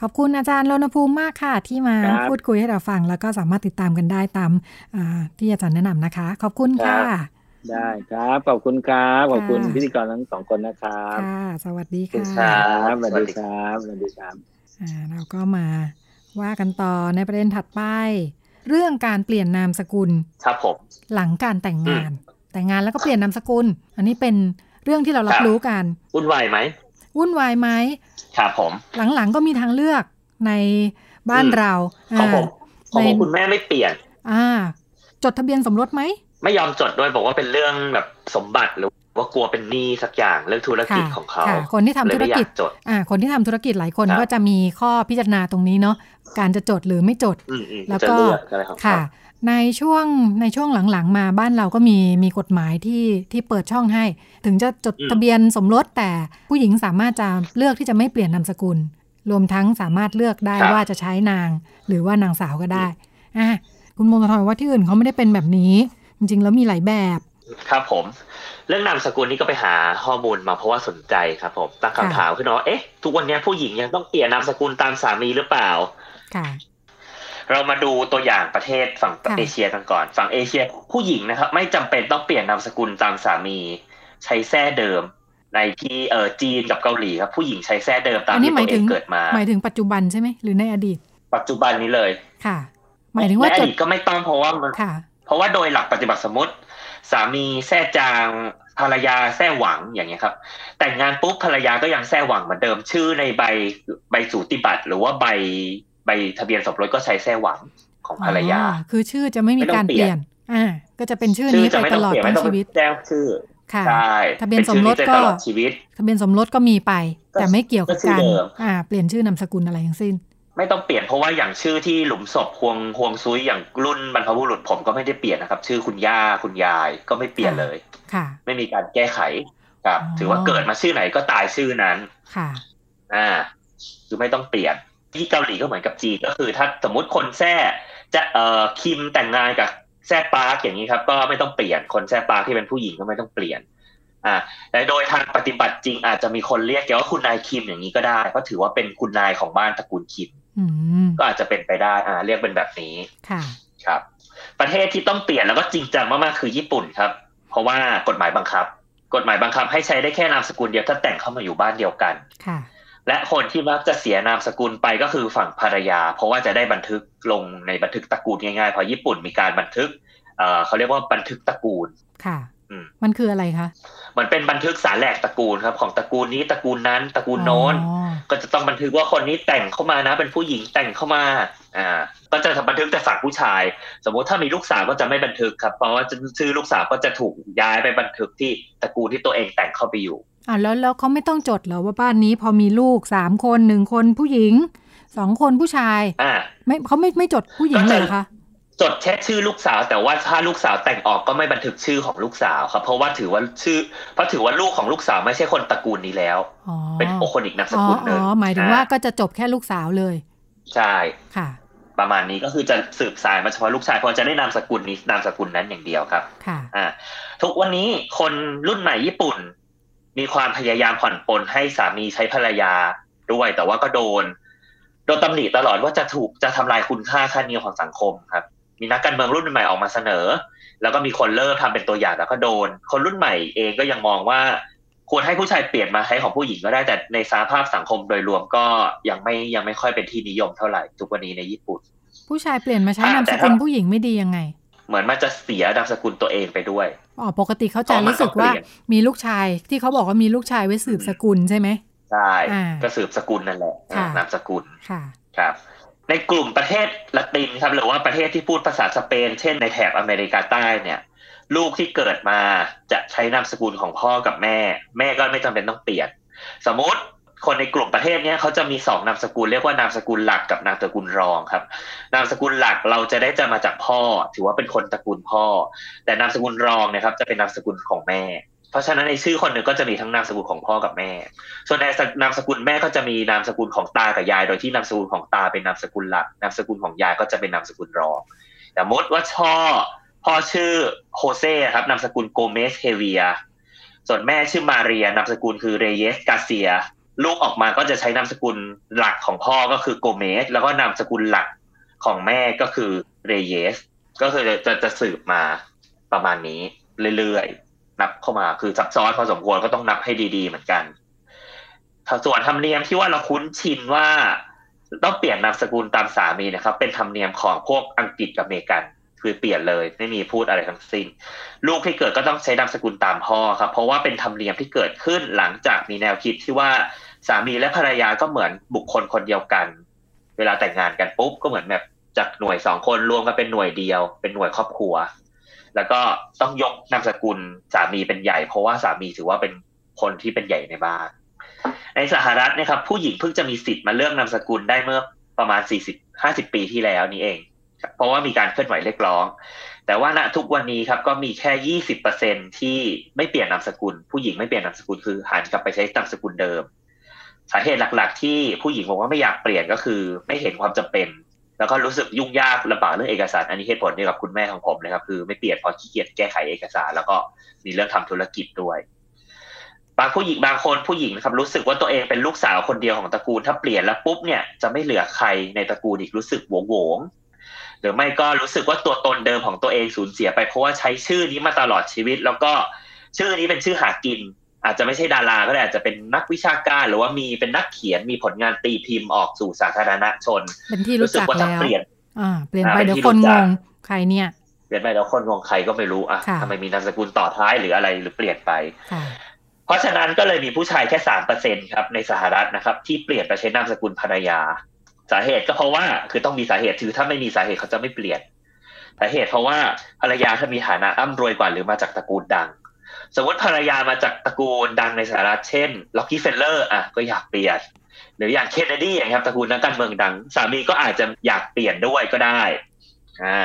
ขอบคุณอาจารย์รณภูมิมากค่ะที่มาพูดคุยให้เราฟังแล้วก็สามารถติดตามกันได้ตามที่อาจารย์แนะนำนะคะขอบคุณค่ะได้ครับขอบคุณครับขอบคุณพิธีกรทั้งสองคนนะครับค่ะสวัสดีค่ะสวัสดีครับสวัสดีครับเราก็มาว่ากันต่อในประเด็นถัดไปเรื่องการเปลี่ยนนามสกุลครับผมหลังการแต่งงานแต่งงานแล้วก็เปลี่ยนนามสกุลอันนี้เป็นเรื่องที่เรารับรู้กันวุ่นวายไหมวุ่นวายไหมครับผมหลังๆก็มีทางเลือกในบ้านเราของผมของคุณแม่ไม่เปลี่ยนอ่าจดทะเบียนสมรสไหมไม่ยอมจดด้วยบอกว่าเป็นเรื่องแบบสมบัติหรือว่ากลัวเป็นหนี้สักอย่างเรื่องธุรกิจของเขาคนที่ทำธุรกิจอ่าคนที่ทำธุรกิจหลายคนก็จะมีข้อพิจารณาตรงนี้เนาะการจะจดหรือไม่จดแล้วก็ค่ะในช่วงในช่วงหลังๆมาบ้านเราก็มีมีกฎหมายที่ที่เปิดช่องให้ถึงจะจดทะเบียนสมรสแต่ผู้หญิงสามารถจะเลือกที่จะไม่เปลี่ยนนามสกุลรวมทั้งสามารถเลือกได้ว่าจะใช้นางหรือว่านางสาวก็ได้อ่ะคุณมงคลทรว่าที่อื่นเขาไม่ได้เป็นแบบนี้จริงๆแล้วมีหลายแบบครับผมเรื่องนามสกุลนี้ก็ไปหาข้อมูลมาเพราะว่าสนใจครับผมตั้งคำถามขึ้นว่าเอ๊ะทุกวันนี้ผู้หญิงยังต้องเปลี่ยนนามสกุลตามสามีหรือเปล่าค่ะเรามาดูตัวอย่างประเทศฝั่งเอเชียกันก่อนฝั่งเอเชียผู้หญิงนะครับไม่จำเป็นต้องเปลี่ยนนามสกุลตามสามีใช้แท้เดิมในที่เอ่อจีนกับเกาหลีครับผู้หญิงใช้แท้เดิมตามที่ตัวเองเกิดมาหมายถึงปัจจุบันใช่ไหมหรือในอดีตปัจจุบันนี้เลยค่ะหมายถึงว่าอดีตก็ไม่ต้องเพราะว่ามันเพราะว่าโดยหลักปฏิบัติสมมติสามีแท้จางภรรยาแท้หวังอย่างเงี้ยครับแต่งงานปุ๊บภรรยาก็ยังแท้หวังเหมือนเดิมชื่อในใบใบสูติบัตรหรือว่าใบใบทะเบียนสมรสก็ใช้แท้หวังของภรรยาคือชื่อจะไม่มีการเปลี่ยนอ่าก็จะเป็นชื่อนี้ไปตลอดทั้งชีวิตแท้ชื่อค่ะทะเบียนสมรสก็ทะเบียนสมรสก็มีไปแต่ไม่เกี่ยวกับการอ่าเปลี่ยนชื่อนามสกุลอะไรทั้งสิ้นไม่ต้องเปลี่ยนเพราะว่าอย่างชื่อที่หลุมศพฮวงฮวงซุยอย่างรุ่นบรรพบุรุษผมก็ไม่ได้เปลี่ยนนะครับชื่อคุณย่าคุณยายก็ไม่เปลี่ยนเลยค่ะไม่มีการแก้ไขครับถือว่าเกิดมาชื่อไหนก็ตายชื่อนั้นค่ะอ่าคือไม่ต้องเปลี่ยนที่เกาหลีก็เหมือนกับจีนก็คือถ้าสมมติคนแท้จะเอ่อคิมแต่งงานกับแท้ปาร์กอย่างนี้ครับก็ไม่ต้องเปลี่ยนคนแท้ปาร์กที่เป็นผู้หญิงก็ไม่ต้องเปลี่ยนอ่าแต่โดยทางปฏิบัติจริงอาจจะมีคนเรียกแกว่าคุณนายคิมอย่างนี้ก็ได้ก็ถือว่าเป็นคุณนายของบ้านตระกูลคิมก็อาจจะเป็นไปได้อ่าเรียกเป็นแบบนี้ค่ะครับประเทศที่ต้องเปลี่ยนแล้วก็จริงจังมากๆคือญี่ปุ่นครับเพราะว่ากฎหมายบังคับกฎหมายบังคับให้ใช้ได้แค่นามสกุลเดียวถ้าแต่งเข้ามาอยู่บ้านเดียวกันค่ะและคนที่มักจะเสียนามสกุลไปก็คือฝั่งภรรยาเพราะว่าจะได้บันทึกลงในบันทึกตระกูลง่ายๆเพราะญี่ปุ่นมีการบันทึกเอ่อเขาเรียกว่าบันทึกตระกูลค่ะมันคืออะไรคะมันเป็นบันทึกสารแหลกตระกูลครับของตระกูลนี้ตระกูลนั้นตระกูลโน้นก็จะต้องบันทึกว่าคนนี้แต่งเข้ามานะเป็นผู้หญิงแต่งเข้ามาอ่าก็จะบันทึกแต่ฝั่งผู้ชายสมมติถ้ามีลูกสาวก็จะไม่บันทึกครับเพราะว่าชื่อลูกสาวก็จะถูกย้ายไปบันทึกที่ตระกูลที่ตัวเองแต่งเข้าไปอยู่อ้าวแล้วแล้วเขาไม่ต้องจดเหรอว่าบ้านนี้พอมีลูกสามคนหนึ่งคนผู้หญิงสองคนผู้ชายอ่าไม่เขาไม่ไม่จดผู้หญิงเลยคะจดแค่ชื่อลูกสาวแต่ว่าถ้าลูกสาวแต่งออกก็ไม่บันทึกชื่อของลูกสาวครับเพราะว่าถือว่าชื่อเพราะถือว่าลูกของลูกสาวไม่ใช่คนตระกูลนี้แล้วเป็นโอคนอีกนามสกุลนึงอ๋อหมายถึงว่าก็จะจบแค่ลูกสาวเลยใช่ค่ะประมาณนี้ก็คือจะสืบสายมาเฉพาะลูกชายเพราะจะได้นามสกุลนี้นามสกุลนั้นอย่างเดียวครับค่ะอ่าทุกวันนี้คนรุ่นใหม่ญี่ปุ่นมีความพยายามผ่อนปลนให้สามีใช้ภรรยา ด้วยแต่ว่าก็โดนโดนตำหนิตลอดว่าจะถูกจะทำลายคุณค่าค่านิยมของสังคมครับมีนักการเมืองรุ่นใหม่ออกมาเสนอแล้วก็มีคนเริ่มทำเป็นตัวอย่างแล้วก็โดนคนรุ่นใหม่เองก็ยังมองว่าควรให้ผู้ชายเปลี่ยนมาใช้ของผู้หญิงก็ได้แต่ในสภาพสังคมโดยรวมก็ยังไม่ยังไม่ค่อยเป็นที่นิยมเท่าไหร่ทุกวันนี้ในญี่ปุ่นผู้ชายเปลี่ยนมาใช้นามสกุลผู้หญิงไม่ดียังไงเหมือนมันจะเสียนามสกุลตัวเองไปด้วยอ๋อปกติเขาจะรู้สึกว่ามีลูกชายที่เขาบอกว่ามีลูกชายไว้สืบสกุลใช่ไหมใช่ก็สืบสกุลนั่นแหละนามสกุลครับในกลุ่มประเทศละตินครับหรือว่าประเทศที่พูดภาษาสเปนเช่นในแถบอเมริกาใต้เนี่ยลูกที่เกิดมาจะใช้นามสกุลของพ่อกับแม่แม่ก็ไม่จำเป็นต้องเปลี่ยนสมมติคนในกลุ่มประเทศนี้เขาจะมีสองนามสกุลเรียกว่านามสกุลหลักกับนามสกุลรองครับนามสกุลหลักเราจะได้จะมาจากพ่อถือว่าเป็นคนตระกูลพ่อแต่นามสกุลรองเนี่ยครับจะเป็นนามสกุลของแม่เพราะฉะนั้นในชื่อคนหนึ่งก็จะมีทั้งนามสกุลของพ่อกับแม่ส่วนในนามสกุลแม่ก็จะมีนามสกุลของตากับยายโดยที่นามสกุลของตาเป็นนามสกุลหลักนามสกุลของยายก็จะเป็นนามสกุลรองแต่มดว่าช่อพ่อชื่อโฮเซ่ครับนามสกุลโกเมสเฮเวียส่วนแม่ชื่อมาเรียนามสกุลคือเรเยสกาเซียลูกออกมาก็จะใช้นามสกุลหลักของพ่อก็คือโกเมสแล้วก็นามสกุลหลักของแม่ก็คือเรเยสก็คือจะจะสืบมาประมาณนี้เรื่อยๆนับเข้ามาคือซับซ้อนพอสมควรก็ต้องนับให้ดีๆเหมือนกันส่วนธรรมเนียมที่ว่าเราคุ้นชินว่าต้องเปลี่ยนนามสกุลตามสามีนะครับเป็นธรรมเนียมของพวกอังกฤษกับอเมริกันคือเปลี่ยนเลยไม่มีพูดอะไรทั้งสิ้นลูกที่เกิดก็ต้องใช้นามสกุลตามพ่อครับเพราะว่าเป็นธรรมเนียมที่เกิดขึ้นหลังจากมีแนวคิดที่ว่าสามีและภรรยาก็เหมือนบุคคลคนเดียวกันเวลาแต่งงานกันปุ๊บก็เหมือนแบบจากหน่วยสองคนรวมกันเป็นหน่วยเดียวเป็นหน่วยครอบครัวแล้วก็ต้องยกนามสกุลสามีเป็นใหญ่เพราะว่าสามีถือว่าเป็นคนที่เป็นใหญ่ในบ้านในสหรัฐนะครับผู้หญิงเพิ่งจะมีสิทธิ์มาเลือกนามสกุลได้เมื่อประมาณสี่สิบ ห้าสิบปีที่แล้วนี่เองเพราะว่ามีการเคลื่อนไหวเรียกร้องแต่ว่าณทุกวันนี้ครับก็มีแค่ ยี่สิบเปอร์เซ็นต์ ที่ไม่เปลี่ยนนามสกุลผู้หญิงไม่เปลี่ยนนามสกุลคือหันกลับไปใช้นามสกุลเดิมสาเหตุหลักๆที่ผู้หญิงบอกว่าไม่อยากเปลี่ยนก็คือไม่เห็นความจำเป็นแล้วก็รู้สึกยุ่งยากลำบากเรื่องเอกสารอันนี้เหตุผลเดียวกับคุณแม่ของผมเลยครับคือไม่เปลี่ยนเพราะขี้เกียจแก้ไขเอกสารแล้วก็มีเรื่องทำธุรกิจด้วยบางผู้หญิงบางคนผู้หญิงนะครับรู้สึกว่าตัวเองเป็นลูกสาวคนเดียวของตระกูลถ้าเปลี่ยนแล้วปุ๊บเนี่ยจะไม่เหลือใครในตระกูลอีกรู้สึกโหงหรือไม่ก็รู้สึกว่าตัวตนเดิมของตัวเองสูญเสียไปเพราะว่าใช้ชื่อนี้มาตลอดชีวิตแล้วก็ชื่อนี้เป็นชื่อหากินอาจจะไม่ใช่ดาราก็ได้อาจจะเป็นนักวิชาการหรือว่ามีเป็นนักเขียนมีผลงานตีพิมพ์ออกสู่สาธารณชนเป็นที่รู้จักแล้วเปลี่ยนอ่าเปลี่ยนไปเดี๋ยวคนงงใครเนี่ยเปลี่ยนไปแล้วคนงงใครก็ไม่รู้อ่ะทำไมมีนามสกุลต่อท้ายหรืออะไรหรือเปลี่ยนไปเพราะฉะนั้นก็เลยมีผู้ชายแค่ สามเปอร์เซ็นต์ ครับในสหรัฐนะครับที่เปลี่ยนไปใช้นามสกุลภรรยาสาเหตุก็เพราะว่าคือต้องมีสาเหตุคือถ้าไม่มีสาเหตุเขาจะไม่เปลี่ยนสาเหตุเพราะว่าภรรยาถ้ามีฐานะร่ำรวยกว่าหรือมาจากตระกูลดังสมมติภรรยามาจากตระกูลดังในสหรัฐเช่นล็อกกี้เฟลเลอร์อ่ะก็อยากเปลี่ยนหรืออย่างเคนเนดีอย่างครับตระกูลนักการเมืองดังสามีก็อาจจะอยากเปลี่ยนด้วยก็ได้อ่า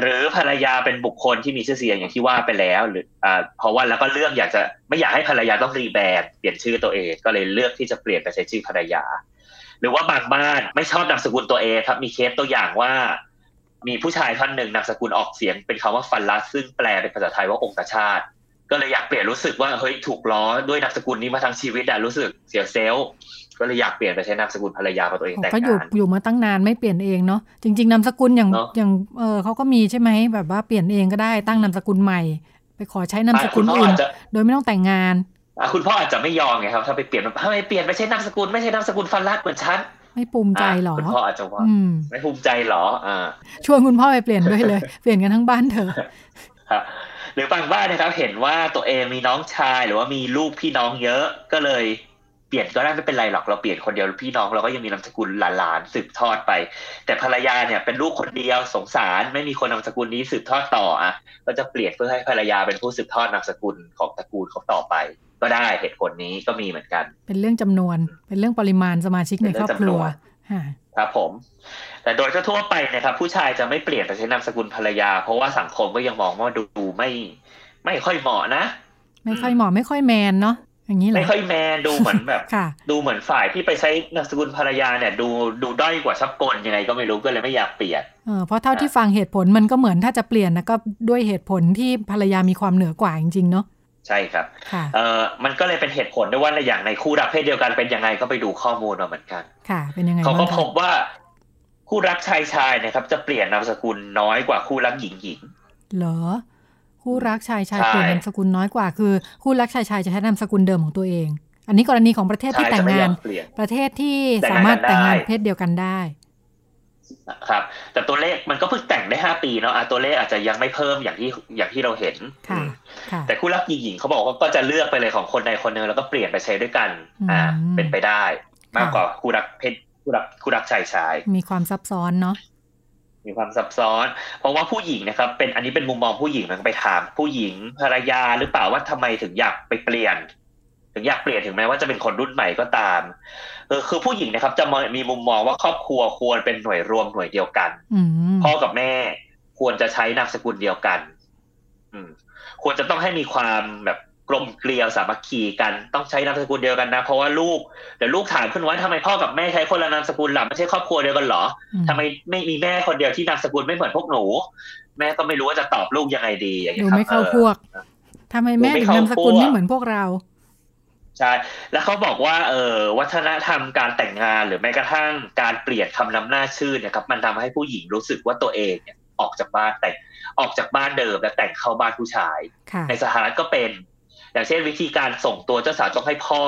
หรือภรรยาเป็นบุคคลที่มีชื่อเสียงอย่างที่ว่าไปแล้วหรืออ่าเพราะว่าแล้วก็เลือกอยากจะไม่อยากให้ภรรยาต้องรีแบรนด์เปลี่ยนชื่อตัวเองก็เลยเลือกที่จะเปลี่ยนไปใช้ชื่อภรรยาหรือว่าบางบ้านไม่ชอบนามสกุลตัวเองครับมีเคสตัวอย่างว่ามีผู้ชายท่านหนึ่งนามสกุลออกเสียงเป็นคำว่าฟันลัสซึ่งแปลเป็นภาษาไทยว่าองคชาตก็เลยอยากเปลี่ยนรู้สึกว่าเฮ้ยถูกล้อด้วยนามสกุลนี้มาทั้งชีวิตอะรู้สึกเสียเซลล์ก็เลยอยากเปลี่ยนไปใช้นามสกุลภรรยาของตัวเองแต่งงานก็อยู่อยู่มาตั้งนานไม่เปลี่ยนเองเนาะจริงๆนามสกุลอย่างอย่างเออเขาก็มีใช่ไหมแบบว่าเปลี่ยนเองก็ได้ตั้งนามสกุลใหม่ไปขอใช้นามสกุลอื่นโดยไม่ต้องแต่งงานคุณพ่ออาจจะไม่ยอมไงครับถ้าไปเปลี่ยนถ้าไปเปลี่ยนไปใช้นามสกุลไม่ใช่นามสกุลฟันลัดเหมือนฉันไม่ภูมิใจหรอคุณพ่ออาจจะว่าไม่ภูมิใจหรออ่าชวนคุณพ่อไปเปลี่ยนด้วยเลยเปลี่ยนกันทั้งบ้านเถอะหรือบางบ้านนะครับเห็นว่าตัวเองมีน้องชายหรือว่ามีลูกพี่น้องเยอะก็เลยเปลี่ยนก็ได้ไม่เป็นไรหรอกเราเปลี่ยนคนเดียวพี่น้องเราก็ยังมีนามสกุลหลานๆสืบทอดไปแต่ภรรยาเนี่ยเป็นลูกคนเดียวสงสารไม่มีคนนามสกุลนี้สืบทอดต่ออ่ะก็จะเปลี่ยนเพื่อให้ภรรยาเป็นผู้สืบทอดนามสกุลของตระกูลเขาต่อไปก็ได้เหตุผลนี้ก็มีเหมือนกันเป็นเรื่องจำนวนเป็นเรื่องปริมาณสมาชิกในครอบครัวครับผมแต่โดยทั่วไปนะครับผู้ชายจะไม่เปลี่ยนไปใช้นามสกุลภรรยาเพราะว่าสังคมก็ยังมองว่าดูไม่ไม่ค่อยเหมาะนะไม่ค่อยเหมาะไม่ค่อยแมนเนาะอย่างนี้แหละไม่ค่อยแมนดูเหมือนแบบ ดูเหมือนฝ่ายที่ไปใช้นามสกุลภรรยาเนี่ยดูดูด้อยกว่าชักกลยังไงก็ไม่รู้ก็เลยไม่อยากเปลี่ยนเออเพราะเท่าที่ฟังเหตุผลมันก็เหมือนถ้าจะเปลี่ยนนะก็ด้วยเหตุผลที่ภรรยามีความเหนือกว่าจริงๆเนาะ ใช่ครับเอ่อมันก็เลยเป็นเหตุผลด้วยว่าอย่างในคู่รักเพศเดียวกันเป็นยังไงก็ไปดูข้อมูลมาเหมือนกันค่ะเป็นยังไงเขาก็พบว่าคู่รักชายชายนะครับจะเปลี่ยนนามสกุลน้อยกว่าคู่รักหญิงหญิงเหรอคู่รักชายชายเปลี่ยนนามสกุลน้อยกว่าคือคู่รักชายชายจะใช้นามสกุลเดิมของตัวเองอันนี้กรณีของประเทศที่แต่งงานประเทศที่สามารถแต่งงานเพศเดียวกันได้ครับแต่ตัวเลขมันก็เพิ่งแต่งได้ห้าปีเนาะตัวเลขอาจจะยังไม่เพิ่มอย่างที่อย่างที่เราเห็นแต่คู่รักหญิงหญิงเขาบอกว่าก็จะเลือกไปเลยของคนใดคนหนึ่งแล้วก็เปลี่ยนไปใช้ด้วยกันอ่าเป็นไปได้มากกว่าคู่รักเพศคู่รักคู่รักชายชายมีความซับซ้อนเนาะมีความซับซ้อนเพราะว่าผู้หญิงนะครับเป็นอันนี้เป็นมุมมองผู้หญิงนะไปถามผู้หญิงภรรยาหรือเปล่าว่าทำไมถึงอยากไปเปลี่ยนถึงอยากเปลี่ยนถึงแม้ว่าจะเป็นคนรุ่นใหม่ก็ตามเออคือผู้หญิงนะครับจะมีมุมมองว่าครอบครัวควรเป็นหน่วยรวมหน่วยเดียวกันพ่อกับแม่ควรจะใช้นามสกุลเดียวกันควรจะต้องให้มีความแบบกลมเกลียวสามัคคีกันต้องใช้นามสกุลเดียวกันนะเพราะว่าลูกเดี๋ยวลูกถามขึ้นว่าทำไมพ่อกับแม่ใช้คนละนามสกุลหล่ะไม่ใช่ครอบครัวเดียวกันหรอทำไมไม่มีแม่คนเดียวที่นามสกุลไม่เหมือนพวกหนูแม่ก็ไม่รู้ว่าจะตอบลูกยังไงดีอย่างเงี้ยครับดูไม่เข้าพวกทำไมแม่ถึงนามสกุลไม่เหมือนพวกเราใช่แล้วเขาบอกว่าเออวัฒนธรรมการแต่งงานหรือแม้กระทั่งการเปลี่ยนคำนำหน้าชื่อเนี่ยครับมันทำให้ผู้หญิงรู้สึกว่าตัวเองเนี่ยออกจากบ้านแต่งออกจากบ้านเดิมและแต่งเข้าบ้านผู้ชายในสหรัฐก็เป็นอย่างเช่นวิธีการส่งตัวเจ้าสาวต้องให้พ่อ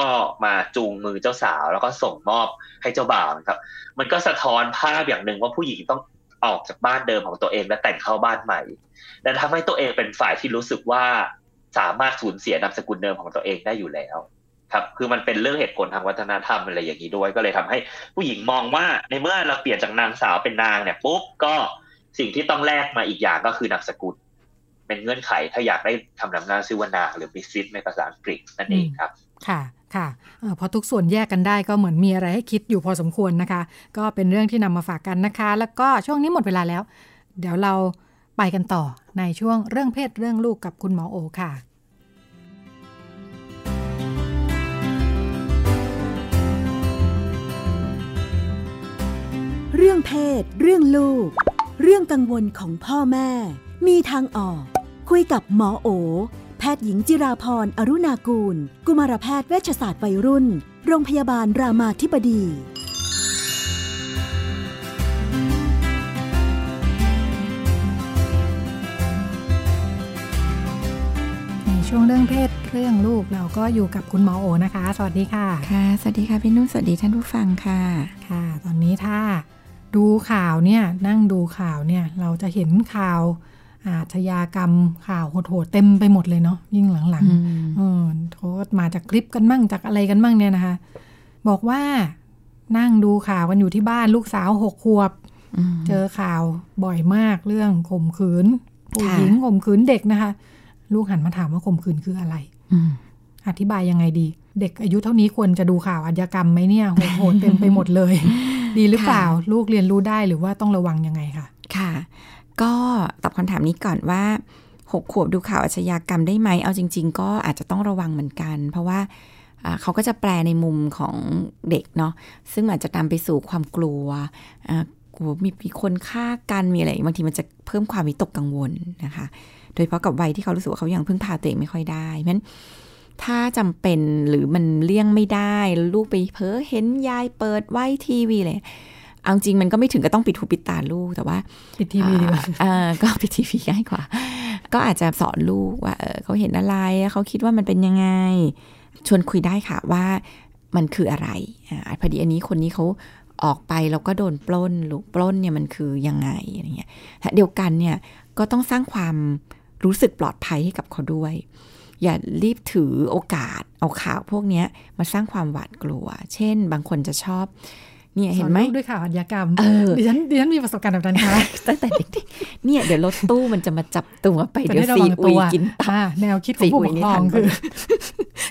มาจูงมือเจ้าสาวแล้วก็ส่งมอบให้เจ้าบ่าวนะครับมันก็สะท้อนภาพอย่างหนึ่งว่าผู้หญิงต้องออกจากบ้านเดิมของตัวเองและแต่งเข้าบ้านใหม่และทำให้ตัวเองเป็นฝ่ายที่รู้สึกว่าสามารถสูญเสียนามสกุลเดิมของตัวเองได้อยู่แล้วครับคือมันเป็นเรื่องเหตุผลทางวัฒนธรรมอะไรอย่างนี้ด้วยก็เลยทำให้ผู้หญิงมองว่าในเมื่อเราเปลี่ยนจากนางสาวเป็นนางเนี่ยปุ๊บก็สิ่งที่ต้องแลกมาอีกอย่างก็คือนามสกุลเป็นเงื่อนไขถ้าอยากได้คำนำหน้าชื่อว่านางหรือมิสซิสในภาษาอังกฤษนั่นเองครับค่ะค่ะพอทุกส่วนแยกกันได้ก็เหมือนมีอะไรให้คิดอยู่พอสมควรนะคะก็เป็นเรื่องที่นำมาฝากกันนะคะแล้วก็ช่วงนี้หมดเวลาแล้วเดี๋ยวเราไปกันต่อในช่วงเรื่องเพศเรื่องลูกกับคุณหมอโอค่ะเรื่องเพศเรื่องลูกเรื่องกังวลของพ่อแม่มีทางออกคุยกับหมอโอแพทย์หญิงจิราพรอรุณากูลกุมารแพทย์เวชศาสตร์วัยรุ่นโรงพยาบาลรามาธิบดีในช่วงเรื่องเพศเรื่องลูกเราก็อยู่กับคุณหมอโอนะคะสวัสดีค่ะค่ะสวัสดีค่ะพี่นุ่นสวัสดีท่านผู้ฟังค่ะค่ะตอนนี้ถ้าดูข่าวเนี่ยนั่งดูข่าวเนี่ยเราจะเห็นข่าวอาชญากรรมข่าวโหดๆเต็มไปหมดเลยเนาะยิ่งหลังๆเออโทษมาจากคลิปกันมั่งจากอะไรกันมั่งเนี่ยนะคะบอกว่านั่งดูข่าวกันอยู่ที่บ้านลูกสาวหกขวบเจอข่าวบ่อยมากเรื่องข่มขืนผู้หญิงข่มขืนเด็กนะคะลูกหันมาถามว่าข่มขืนคืออะไรอธิบายยังไงดีเด็กอายุเท่านี้ควรจะดูข่าวอาชญากรรมไหมเนี่ยโหดๆเต็มไปหมดเลยดีหรือเปล่าลูกเรียนรู้ได้หรือว่าต้องระวังยังไงคะค่ะก็ตอบคำถามนี้ก่อนว่าหกขวบดูข่าวอาชญากรรมได้ไหมเอาจริงๆก็อาจจะต้องระวังเหมือนกันเพราะว่าเขาก็จะแปลในมุมของเด็กเนาะซึ่งอาจจะนำไปสู่ความกลัวมีคนฆ่ากันมีอะไรบางทีมันจะเพิ่มความวิตกกังวลนะคะโดยเฉพาะกับวัยที่เขารู้สึกว่าเขายังพึ่งพาตัวเองไม่ค่อยได้เพราะฉะนั้นถ้าจำเป็นหรือมันเลี่ยงไม่ได้ลูกไปเพ้อเห็นยายเปิดไว้ทีวีเลยเอาจริงมันก็ไม่ถึงก็ต้องปิดหูปิดตาลูกแต่ว่าปิดทีวีดีกว่าก็ปิดทีวีง่ายกว่าก็อาจจะสอนลูกว่าเขาเห็นอะไรเขาคิดว่ามันเป็นยังไงชวนคุยได้ค่ะว่ามันคืออะไรพอดีอันนี้คนนี้เขาออกไปแล้วก็โดนปล้นลูกปล้นเนี่ยมันคือยังไงอะไรเงี้ยเดียวกันเนี่ยก็ต้องสร้างความรู้สึกปลอดภัยให้กับเขาด้วยอย่ารีบถือโอกาสเอาข่าวพวกนี้มาสร้างความหวาดกลัวเช่นบางคนจะชอบเนี่ยเห็นไหมด้วยข่าวอาชญากรรมดิฉันดิฉันมีประสบการณ์แบบนั้นค่ะตั้งแต่เด็กๆเนี่ยเดี๋ยวรถตู้มันจะมาจับตัวไปเดี๋ยวซีอุยกินตาแนวคิดของผู้ปกครองคือ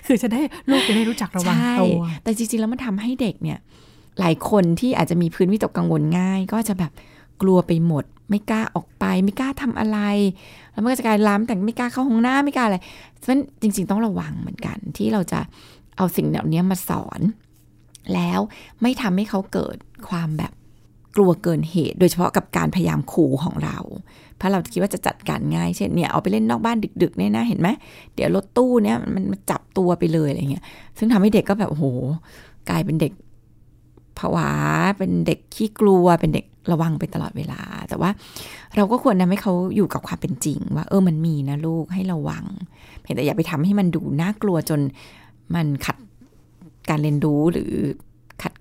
คือจะได้ลูกจะได้รู้จักระวังตัวแต่จริงๆแล้วมันทำให้เด็กเนี่ยหลายคนที่อาจจะมีพื้นวิตกกังวลง่ายก็จะแบบกลัวไปหมดไม่กล้าออกไปไม่กล้าทำอะไรแล้วมันก็จะกลายล้ำแต่ไม่กล้าเข้าห้องน้ำไม่กล้าอะไรเพราะฉะนั้นจริงๆต้องระวังเหมือนกันที่เราจะเอาสิ่งเหล่านี้มาสอนแล้วไม่ทำให้เขาเกิดความแบบ กลัวเกินเหตุโดยเฉพาะกับการพยายามขู่ของเราเพราะเราคิดว่าจะจัดการง่ายเช่นเนี่ยเอาไปเล่นนอกบ้านดึกๆเนี่ยนะเห็นไหมเดี๋ยวรถตู้เนี่ยมันจับตัวไปเลยอะไรเงี้ยซึ่งทำให้เด็กก็แบบโอ้โหกลายเป็นเด็กผวาเป็นเด็กขี้กลัวเป็นเด็กระวังไปตลอดเวลาแต่ว่าเราก็ควรนะให้เขาอยู่กับความเป็นจริงว่าเออมันมีนะลูกให้ระวังเพียงแต่อย่าไปทำให้มันดูน่ากลัวจนมันขัดการเรียนรู้หรือขัด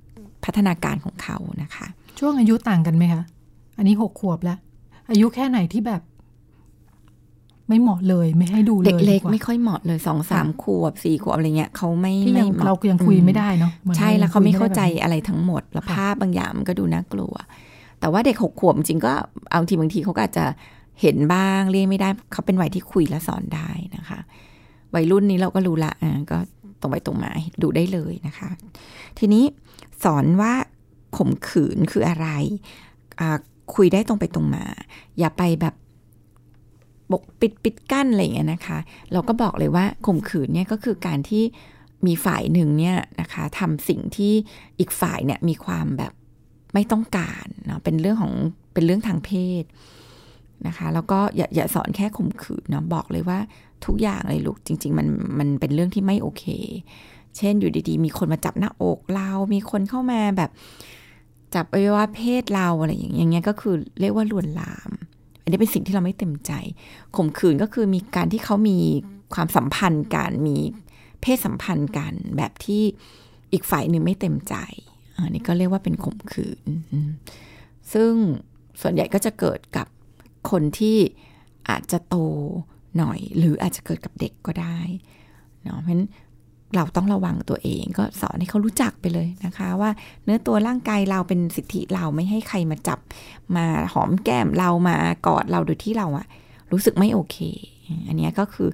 พัฒนาการของเขานะคะช่วงอายุต่างกันไหมคะอันนี้หกขวบแล้วอายุแค่ไหนที่แบบไม่เหมาะเลยไม่ให้ดูเลยเด็กเล็กไม่ค่อยเหมาะเลย สองถึงสาม ขวบสี่ขวบอะไรเงี้ยเขาไม่ไม่เหมาะเรายังคุยไม่ได้เนาะใช่แล้วเขาไม่เข้าใจอะไรทั้งหมดแล้วภาพบางอย่างมันก็ดูน่ากลัวแต่ว่าเด็กหกขวบจริงก็เอาทีบางทีเขาก็อาจจะเห็นบ้างเรียกไม่ได้เขาเป็นวัยที่คุยและสอนได้นะคะวัยรุ่นนี้เราก็รู้ละอ่าก็ตรงไปตรงมาดูได้เลยนะคะทีนี้สอนว่าข่มขืนคืออะไรอ่าคุยได้ตรงไปตรงมาอย่าไปแบบบกปิดปิดกั้นอะไรอย่างเงี้ยนะคะเราก็บอกเลยว่าข่มขืนเนี่ยก็คือการที่มีฝ่ายหนึ่งเนี่ยนะคะทำสิ่งที่อีกฝ่ายเนี่ยมีความแบบไม่ต้องการเนาะเป็นเรื่องของเป็นเรื่องทางเพศนะคะแล้วก็อย่าอย่าสอนแค่ข่มขืนเนาะบอกเลยว่าทุกอย่างเลยลูกจริงๆมันมันเป็นเรื่องที่ไม่โอเคเช่นอยู่ดีๆมีคนมาจับหน้าอกเรามีคนเข้ามาแบบจับอวัยวะเพศเราอะไรอย่างเงี้ยก็คือเรียกว่าลวนลามอันนี้เป็นสิ่งที่เราไม่เต็มใจข่มขืนก็คือมีการที่เขามีความสัมพันธ์กันมีเพศสัมพันธ์กันแบบที่อีกฝ่ายหนึ่งไม่เต็มใจอันนี้ก็เรียกว่าเป็นข่มขืนซึ่งส่วนใหญ่ก็จะเกิดกับคนที่อาจจะโตหน่อยหรืออาจจะเกิดกับเด็กก็ได้เนาะเพราะฉะนั้นเราต้องระวังตัวเองก็สอนให้เขารู้จักไปเลยนะคะว่าเนื้อตัวร่างกายเราเป็นสิทธิเราไม่ให้ใครมาจับมาหอมแก้มเรามากอดเราโดยที่เราอะรู้สึกไม่โอเคอันนี้ก็คือ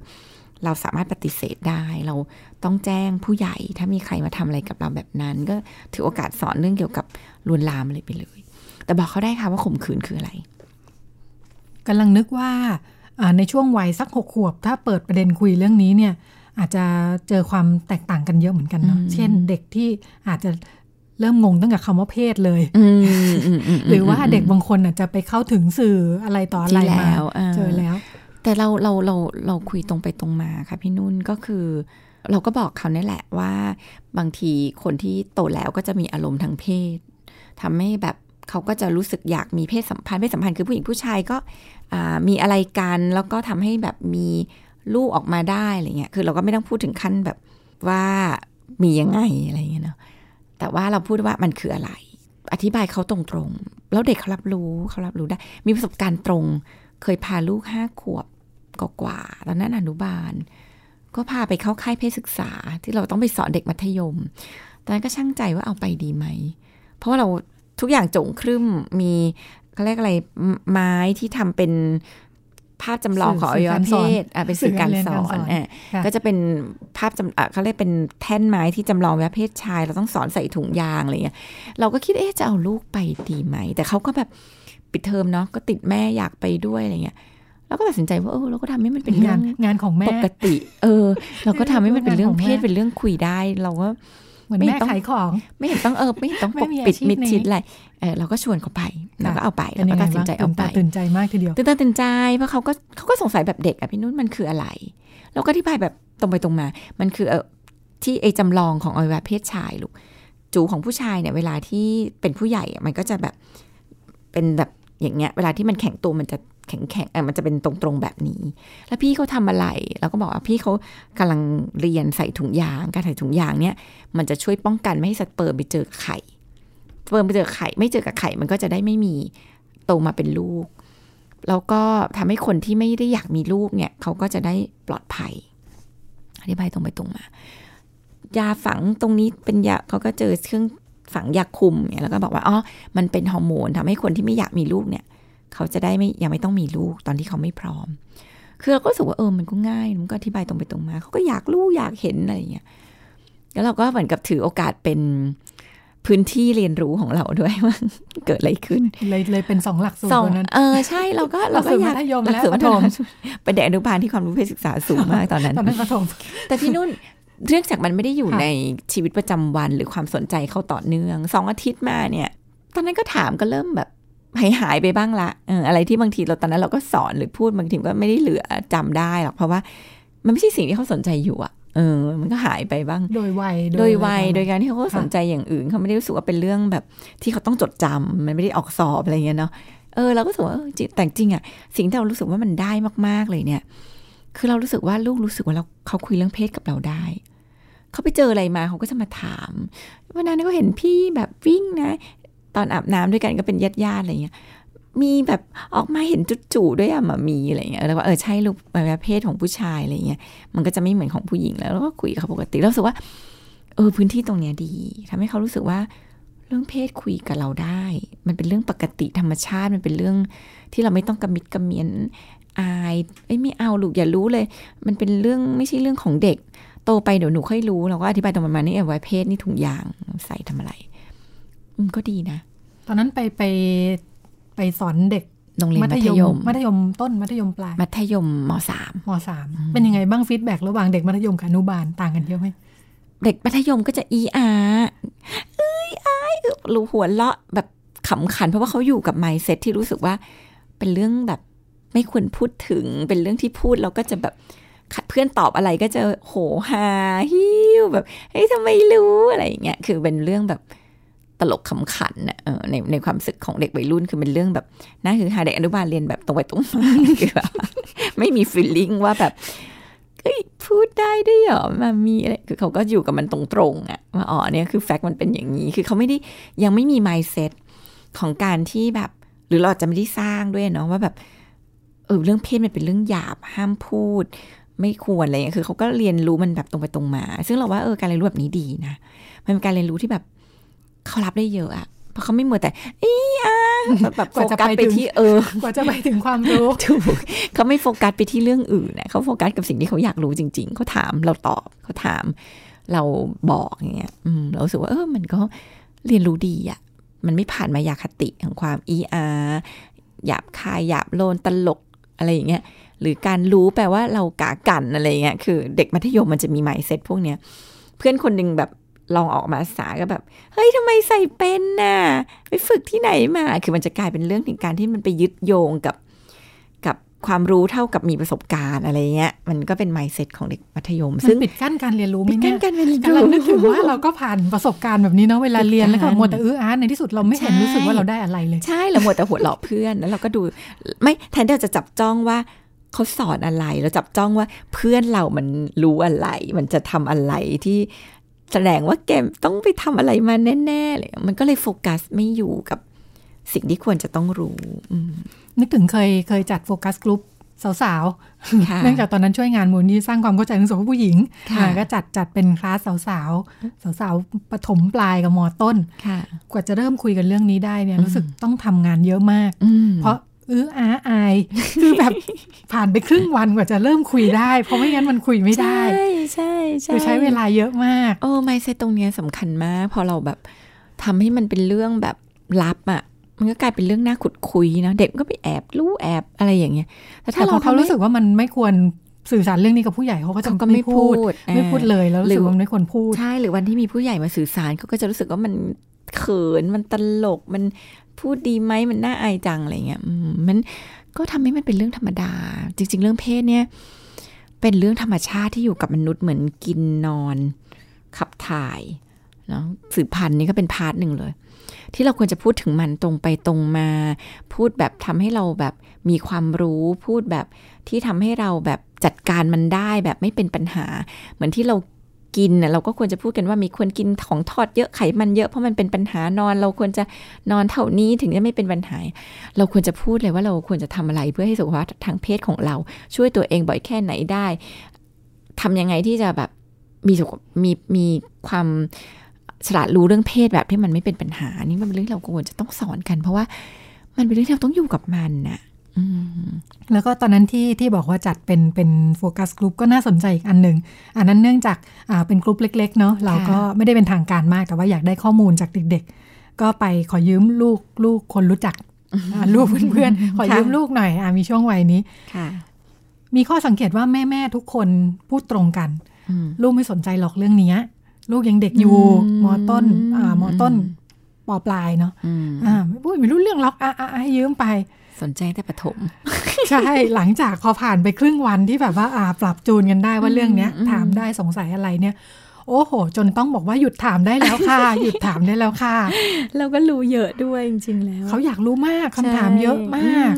เราสามารถปฏิเสธได้เราต้องแจ้งผู้ใหญ่ถ้ามีใครมาทำอะไรกับเราแบบนั้นก็ถือโอกาสสอนเรื่องเกี่ยวกับลวนลามอะไรไปเลยแต่บอกเขาได้ค่ะว่าข่มขืนคืออะไรกำลังนึกว่าในช่วงวัยสักหกขวบถ้าเปิดประเด็นคุยเรื่องนี้เนี่ยอาจจะเจอความแตกต่างกันเยอะเหมือนกันเนาะเช่นเด็กที่อาจจะเริ่มงงตั้งแต่คำว่าเพศเลยหรือว่าเด็กบางคนอาจจะไปเข้าถึงสื่ออะไรต่ออะไรมาเจอแล้วแต่เราเราเราเราคุยตรงไปตรงมาค่ะพี่นุ่นก็คือเราก็บอกเขาเนี่ยแหละว่าบางทีคนที่โตแล้วก็จะมีอารมณ์ทางเพศทำให้แบบเขาก็จะรู้สึกอยากมีเพศสัมพันธ์เพศสัมพันธ์คือผู้หญิงผู้ชายก็มีอะไรกันแล้วก็ทำให้แบบมีลูกออกมาได้อะไรเงี้ยคือเราก็ไม่ต้องพูดถึงขั้นแบบว่ามียังไงอะไรเงี้ยเนาะแต่ว่าเราพูดว่ามันคืออะไรอธิบายเขาตรงๆแล้วเด็กเขารับรู้เขารับรู้ได้มีประสบการณ์ตรงเคยพาลูกห้าขวบกว่าๆตอนนั้นอนุบาลก็พาไปเข้าค่ายเพศศึกษาที่เราต้องไปสอนเด็กมัธยมตอนนั้นก็ชั่งใจว่าเอาไปดีไหมเพราะว่าเราทุกอย่างจงครึ้มมีเขาเรียกอะไรไม้ที่ทำเป็นภาพจำลองของอวัยวะเพศเป็นสื่อการสอนก็จะเป็นภาพจำเขาเรียกเป็นแท่นไม้ที่จำลองอวัยวะเพศชายเราต้องสอนใส่ถุงยางอะไรอย่างเงี้ยเราก็คิดเอ๊ะจะเอาลูกไปดีไหมแต่เขาก็แบบปิดเทอมเนาะก็ติดแม่อยากไปด้วยอะไรเงี้ยเราก็ตัดสินใจว่าเออเราก็ทำให้มันเป็นงานงานของแม่ปกติเออเราก็ทำให้มันเป็นเรื่องเพศเป็นเรื่องคุยได้เราก็ไม่ต้องขายของไม่เห็นต้องเออไม่เห็นต้องปกปิดมิดชิดอะไรเออเราก็ชวนเขาไปเราก็เอาไปเราก็ตัดสินใจเอาไปตื่นใจมากทีเดียวตื่นตาตื่นใจเพราะเขาก็เขาก็สงสัยแบบเด็กอ่ะพี่นุ่นมันคืออะไรเราก็อธิบายแบบตรงไปตรงมามันคือเออที่ไอจำลองของอวัยวะเพศชายลูกจูของผู้ชายเนี่ยเวลาที่เป็นผู้ใหญ่มันก็จะแบบเป็นแบบอย่างเงี้ยเวลาที่มันแข็งตัวมันจะแข็งแข็งเออมันจะเป็นตรงๆแบบนี้แล้วพี่เขาทำอะไรเราก็บอกว่าพี่เขากำลังเรียนใส่ถุงยางการใส่ถุงยางเนี่ยมันจะช่วยป้องกันไม่ให้สเปิร์มไปเจอไข่สเปิร์มไปเจอไข่ไม่เจอกับไข่มันก็จะได้ไม่มีโตมาเป็นลูกแล้วก็ทำให้คนที่ไม่ได้อยากมีลูกเนี่ยเขาก็จะได้ปลอดภัยอธิบายตรงไปตรงมายาฝังตรงนี้เป็นยาเขาก็เจอเครื่องฝังยาคุมเนี่ยแล้วก็บอกว่าอ๋อมันเป็นฮอร์โมนทำให้คนที่ไม่อยากมีลูกเนี่ยเขาจะได้ไม่ยังไม่ต้องมีลูกตอนที่เขาไม่พร้อมคือเราก็รู้สึกว่าเออมันก็ง่ายมันก็อธิบายตรงไปตรงมาเขาก็อยากลูกอยากเห็นอะไรอย่างเงี้ยแล้วเราก็เหมือนกับถือโอกาสเป็นพื้นที่เรียนรู้ของเราด้วยว่าเกิดอะไรขึ้นเลยเลยเป็นสองหลักสูตรนั้นเออใช่เราก็เราก็อยากหลักสูตรมัธยมเป็นเด็กอนุบาลที่ความรู้เพศศึกษาสูงมากตอนนั้นตอนนั้นมัธยมแต่พี่นุ่นเรื่องจากมันไม่ได้อยู่ในชีวิตประจำวันหรือความสนใจเขาต่อเนื่องสองอาทิตย์มาเนี่ย ตอนนั้นก็ถามก็เริ่มแบบหายหายไปบ้างละเอออะไรที่บางทีเราตอนนั้นเราก็สอนหรือพูดบางทีก็ไม่ได้เหลือจำได้หรอกเพราะว่ามันไม่ใช่สิ่งที่เขาสนใจอยู่อะเออมันก็หายไปบ้างโดยวัยโดยวัยโดยการที่เขาสนใจอย่างอื่นเขาไม่ได้รู้สึกว่าเป็นเรื่องแบบที่เขาต้องจดจำมันไม่ได้ออกสอบอะไรเงี้ยเนาะเออเราก็รู้สึกว่าแต่จริงอะสิ่งที่เรารู้สึกว่ามันได้มากๆเลยเนี่ยคือเรารู้สึกว่าลูกรู้สึกว่าเราเขาคุยเรื่องเพศกับเราได้เขาไปเจออะไรมาเขาก็จะมาถามวันนั้นก็เห็นพี่แบบวิ่งนะตอนอาบน้ำด้วยกันก็เป็นญาติญาติอะไรเงี้ยมีแบบออกมาเห็นจุดจู่ด้วยอะมามีอะไรเงี้ยแล้วว่าเออใช่ลูกแบบเพศของผู้ชายอะไรเงี้ยมันก็จะไม่เหมือนของผู้หญิงแล้วแล้วก็คุยกับเขาปกติเราสึกว่าเออพื้นที่ตรงเนี้ยดีทำให้เขารู้สึกว่าเรื่องเพศคุยกับเราได้มันเป็นเรื่องปกติธรรมชาติมันเป็นเรื่องที่เราไม่ต้องกระมิดกระเมียนอายเอ้ยไม่เอาลูกอย่ารู้เลยมันเป็นเรื่องไม่ใช่เรื่องของเด็กโตไปเดี๋ยวหนูค่อยรู้เราก็อธิบายตรงประมาณนี้เออว่าเพศนี่ถุงยางใส่ทำอะไรมันก็ดีนะตอนนั้นไปไปไปสอนเด็กโรงเรียนมัธยมมัธยมต้นมัธยมปลายมัธยมม.สาม ม.สาม เป็นยังไงบ้างฟีดแบ็กระหว่างเด็กมัธยมกับอนุบาลต่างกันเยอะไหมเด็กมัธยมก็จะอีอาเอ้ยอายรูหัวเลาะแบบขำขันเพราะว่าเขาอยู่กับไมเซ็ตที่รู้สึกว่าเป็นเรื่องแบบไม่ควรพูดถึงเป็นเรื่องที่พูดเราก็จะแบบเพื่อนตอบอะไรก็จะโหฮาฮิ้วแบบเฮ้ยทำไมรู้อะไรอย่างเงี้ยคือเป็นเรื่องแบบตลกขำขันน่ะในในความรู้สึกของเด็กวัยรุ่นคือเป็นเรื่องแบบน่าคือหาเด็กอนุบาลเรียนแบบตรงไปตรงมาคือแบบไม่มีฟีลลิ่งว่าแบบเฮ้ยพูดได้ด้วยเหรอมามีอะไรคือเขาก็อยู่กับมันตรงๆอ่ะว่าอ๋อเนี่ยคือแฟกต์มันเป็นอย่างนี้คือเขาไม่ได้ยังไม่มีมายด์เซตของการที่แบบหรือเราอาจจะไม่ได้สร้างด้วยเนาะว่าแบบเออเรื่องเพศมันเป็นเรื่องหยาบห้ามพูดไม่ควรอะไรอย่างเงี้ยคือเขาก็เรียนรู้มันแบบตรงไปตรงมาซึ่งเราว่าเออการเรียนรู้แบบนี้ดีนะมันเป็นการเรียนรู้ที่แบบเขารับได้เยอะอะเพราะเขาไม่มัวแต่อีอาแบบโฟกัสไปที่เออกว่าจะไปถึงความรู้ถูกเขาไม่โฟกัสไปที่เรื่องอื่นนะเขาโฟกัสกับสิ่งที่เขาอยากรู้จริงๆเขาถามเราตอบเขาถามเราบอกอย่างเงี้ยอืมเราสึกว่าเออมันก็เรียนรู้ดีอะมันไม่ผ่านมายาคติของความอีอาหยาบคายหยาบโลนตลกอะไรอย่างเงี้ยหรือการรู้แปลว่าเรากะกันอะไรเงี้ยคือเด็กมัธยมมันจะมี mindset พวกเนี้ยเพื่อนคนนึงแบบลองออกมาศึกษาก็แบบเฮ้ยทำไมใส่เป็นน่ะไปฝึกที่ไหนมาคือมันจะกลายเป็นเรื่องถึงการที่มันไปยึดโยงกับกับความรู้เท่ากับมีประสบการณ์อะไรเงี้ยมันก็เป็น mindset ของเด็กมัธยมซึ่งปิดกั้นการเรียนรู้ปิดกั้นการเรียนรู้เรานึกถึงว่าเราก็ผ่านประสบการณ์แบบนี้เนาะเวลาเรียนแล้วก็มัวแต่อื้ออาร์ในที่สุดเราไม่เห็นรู้สึกว่าเราได้อะไรเลยใช่เรามัวแต่หัวเราะเพื่อนแล้วเราก็ดูไม่แทนที่เราจะจับจ้องว่าเขาสอนอะไรเราจับจ้องว่าเพื่อนเรามันรู้อะไรมันจะทำอะไรที่แสดงว่าเกมต้องไปทำอะไรมาแน่ๆเลยมันก็เลยโฟกัสไม่อยู่กับสิ่งที่ควรจะต้องรู้นึกถึงเคยเคยจัดโฟกัสกลุ่มสาวๆเนื่องจากตอนนั้นช่วยงานมูลนิธิสร้างความเข้าใจถึงสังคมผู้หญิงก็จัดจัดเป็นคลาสสาวๆสาวๆประถมปลายกับม.ต้นกว่าจะเริ่มคุยกันเรื่องนี้ได้เนี่ยรู้สึกต้องทำงานเยอะมากเพราะอื้ออาอายคือแบบผ่านไปครึ่งวันกว่าจะเริ่มคุยได้เพราะไม่งั้นมันคุยไม่ได้ใช่ใช่ใช่ใช้เวลาเยอะมากโอ้ไมเซ็ตตรงเนี้ยสำคัญมากพอเราแบบทำให้มันเป็นเรื่องแบบลับอ่ะมันก็กลายเป็นเรื่องน่าขุดคุยนะเด็กก็ไปแอบรู้แอบอะไรอย่างเงี้ยแต่ถ้าเราเขารู้สึกว่ามันไม่ควรสื่อสารเรื่องนี้กับผู้ใหญ่เขาก็จะไม่พูดไม่พูดเลยแล้วรู้สึกว่าไม่ควรพูดใช่หรือวันที่มีผู้ใหญ่มาสื่อสารเขาก็จะรู้สึกว่ามันเขินมันตลกมันพูดดีไหมมันน่าอายจังอะไรเงี้ยมันก็ทำให้มันเป็นเรื่องธรรมดาจริงๆเรื่องเพศเนี่ยเป็นเรื่องธรรมชาติที่อยู่กับมนุษย์เหมือนกินนอนขับถ่ายเนาะสืบพันธุ์นี่ก็เป็นพาร์ทหนึ่งเลยที่เราควรจะพูดถึงมันตรงไปตรงมาพูดแบบทำให้เราแบบมีความรู้พูดแบบที่ทำให้เราแบบจัดการมันได้แบบไม่เป็นปัญหาเหมือนที่เรากินน่ะเราก็ควรจะพูดกันว่ามีคนกินของทอดเยอะไขมันเยอะเพราะมันเป็นปัญหานอนเราควรจะนอนเท่านี้ถึงจะไม่เป็นปัญหาเราควรจะพูดเลยว่าเราควรจะทำอะไรเพื่อให้สุขภาพทางเพศของเราช่วยตัวเองบ่อยแค่ไหนได้ทำยังไงที่จะแบบมีมีมีความฉลาดรู้เรื่องเพศแบบที่มันไม่เป็นปัญหานี่มันเป็นเรื่องเราควรจะต้องสอนกันเพราะว่ามันเป็นเรื่องที่เราต้องอยู่กับมันน่ะแล้วก็ตอนนั้นที่ที่บอกว่าจัดเป็นเป็นโฟกัสกลุ่มก็น่าสนใจอีกอันหนึ่งอันนั้นเนื่องจากอ่าเป็นกลุ่มเล็กๆเนาะเราก็ไม่ได้เป็นทางการมากแต่ว่าอยากได้ข้อมูลจากเด็กๆก็ไปขอยืมลูกลูกคนรู้จักลูกเพื่อนๆขอยืมลูกหน่อยอ่ะมีช่วงวัยนี้มีข้อสังเกตว่าแม่ๆทุกคนพูดตรงกันลูกไม่สนใจหรอกเรื่องนี้ลูกยังเด็กอยู่ม.ต้นอ่าม.ต้น ป.ปลายเนาะอ่าไม่รู้เรื่องล็อกอ่ะให้ยืมไปสนใจแต่ประถมใช่หลังจากพอผ่านไปครึ่งวันที่แบบว่าอ่าปรับจูนกันได้ว่าเรื่องเนี้ยถามได้สงสัยอะไรเนี่ยโอ้โหจนต้องบอกว่าหยุดถามได้แล้วค่ะหยุดถามได้แล้วค่ะเราก็รู้เยอะด้วยจริงๆแล้วเขาอยากรู้มากคำถามเยอะมาก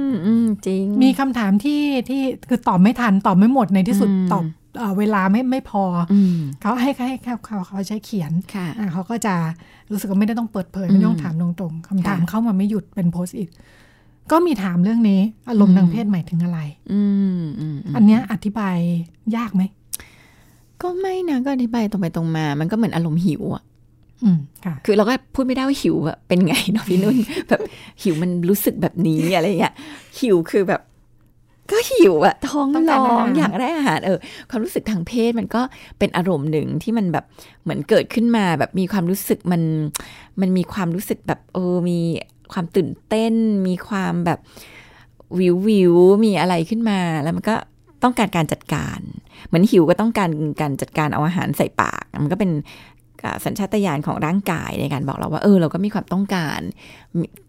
จริงมีคำถามที่ที่คือตอบไม่ทันตอบไม่หมดในที่สุดตอบเวลาไม่ไม่พอเขาให้ให้เขาเขาใช้เขียนเขาก็จะรู้สึกว่าไม่ได้ต้องเปิดเผยไม่ต้องถามตรงๆคำถามเข้ามาไม่หยุดเป็นโพสต์อิทก็มีถามเรื่องนี้อารมณ์ทางเพศหมายถึงอะไรอันเนี้ยอธิบายยากไหมก็ไม่นะก็อธิบายตรงไปตรงมามันก็เหมือนอารมณ์หิวอ่ะคือเราก็พูดไม่ได้ว่าหิวแบบเป็นไงเนาะพี่นุ่นแบบหิวมันรู้สึกแบบนี้อะไรอย่างเงี้ยหิวคือแบบก็หิวอะท้องร้องอยากได้อาหารเออความรู้สึกทางเพศมันก็เป็นอารมณ์หนึ่งที่มันแบบเหมือนเกิดขึ้นมาแบบมีความรู้สึกมันมันมีความรู้สึกแบบเออมีความตื่นเต้นมีความแบบวิววิวมีอะไรขึ้นมาแล้วมันก็ต้องการการจัดการเหมือนหิวก็ต้องการการจัดการเอาอาหารใส่ปากมันก็เป็นสัญชาตญาณของร่างกายในการบอกเราว่าเออเราก็มีความต้องการ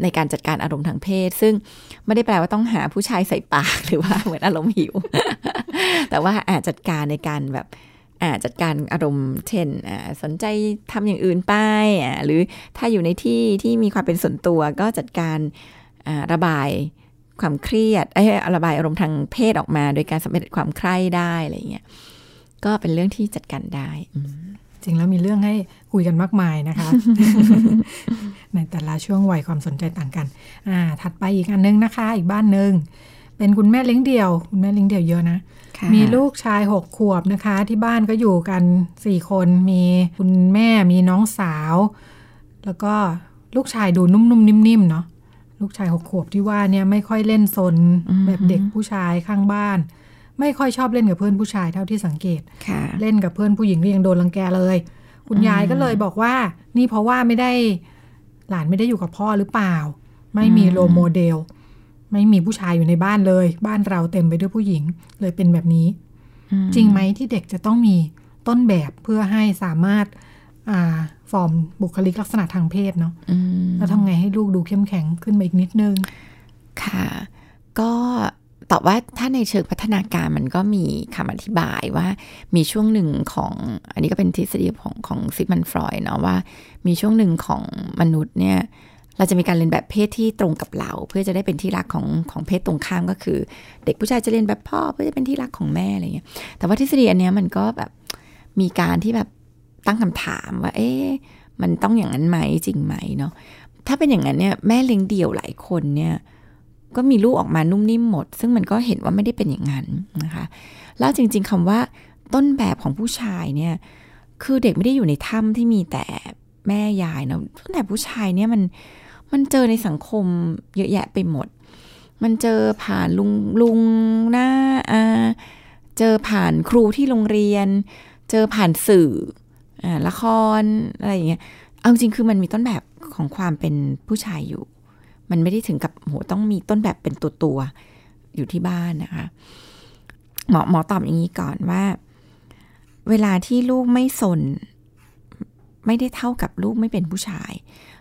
ในการจัดการอารมณ์ทางเพศซึ่งไม่ได้แปลว่าต้องหาผู้ชายใส่ปากหรือว่าเหมือนอารมณ์หิว แต่ว่าอาจจัดการในการแบบอาจจัดการอารมณ์เช่นสนใจทำอย่างอื่นไปหรือถ้าอยู่ในที่ที่มีความเป็นส่วนตัวก็จัดการระบายความเครียดไอ้ระบายอารมณ์ทางเพศออกมาโดยการสำเร็จความใคร่ได้อะไรเงี้ยก็เป็นเรื่องที่จัดการได้จริงแล้วมีเรื่องให้คุยกันมากมายนะคะ ในแต่ละช่วงวัยความสนใจต่างกันอ่าถัดไปอีกอันนึงนะคะอีกบ้านนึงเป็นคุณแม่เลี้ยงเดี่ยวคุณแม่เลี้ยงเดี่ยวเยอะนะ มีลูกชายหกขวบนะคะที่บ้านก็อยู่กันสี่คนมีคุณแม่มีน้องสาวแล้วก็ลูกชายดูนุ่มๆนิ่มๆเนาะลูกชายหกขวบที่ว่าเนี่ยไม่ค่อยเล่นซนแบบเด็กผู้ชายข้างบ้านไม่ค่อยชอบเล่นกับเพื่อนผู้ชายเท่าที่สังเกตเล่นกับเพื่อนผู้หญิงก็ยังโดนรังแกเลยคุณยายก็เลยบอกว่านี่เพราะว่าไม่ได้หลานไม่ได้อยู่กับพ่อหรือเปล่าไม่มีโรลโมเดลไม่มีผู้ชายอยู่ในบ้านเลยบ้านเราเต็มไปด้วยผู้หญิงเลยเป็นแบบนี้จริงไหมที่เด็กจะต้องมีต้นแบบเพื่อให้สามารถฟอร์มบุคลิกลักษณะทางเพศเนาะแล้วทำไงให้ลูกดูเข้มแข็งขึ้นมาอีกนิดนึงค่ะก็ตอบว่าถ้าในเชิงพัฒนาการมันก็มีคำอธิบายว่ามีช่วงหนึ่งของอันนี้ก็เป็นทฤษฎีของของซิกมันฟรอยด์เนาะว่ามีช่วงหนึ่งของมนุษย์เนี่ยเราจะมีการเรียนแบบเพศที่ตรงกับเราเพื่อจะได้เป็นที่รักของของเพศตรงข้ามก็คือเด็กผู้ชายจะเรียนแบบพ่อเพื่อจะเป็นที่รักของแม่อะไรเงี้ยแต่ว่าทฤษฎีอันเนี้ยมันก็แบบมีการที่แบบตั้งคำถามว่าเอ๊ะมันต้องอย่างนั้นไหมจริงไหมเนาะถ้าเป็นอย่างนั้นเนี่ยแม่เลี้ยงเดี่ยวหลายคนเนี่ยก็มีลูกออกมานุ่มนิ่มหมดซึ่งมันก็เห็นว่าไม่ได้เป็นอย่างนั้นนะคะแล้วจริงๆคำว่าต้นแบบของผู้ชายเนี่ยคือเด็กไม่ได้อยู่ในถ้ำที่มีแต่แม่ยายเนาะต้นแบบผู้ชายเนี่ยมันมันเจอในสังคมเยอะแยะไปหมดมันเจอผ่านลุงลุงหน้าอาเจอผ่านครูที่โรงเรียนเจอผ่านสื่ออ่าละครอะไรอย่างเงี้ยเอาจริงคือมันมีต้นแบบของความเป็นผู้ชายอยู่มันไม่ได้ถึงกับโหต้องมีต้นแบบเป็นตัวตัวอยู่ที่บ้านนะคะหมอหมอตอบอย่างนี้ก่อนว่าเวลาที่ลูกไม่สนไม่ได้เท่ากับลูกไม่เป็นผู้ชาย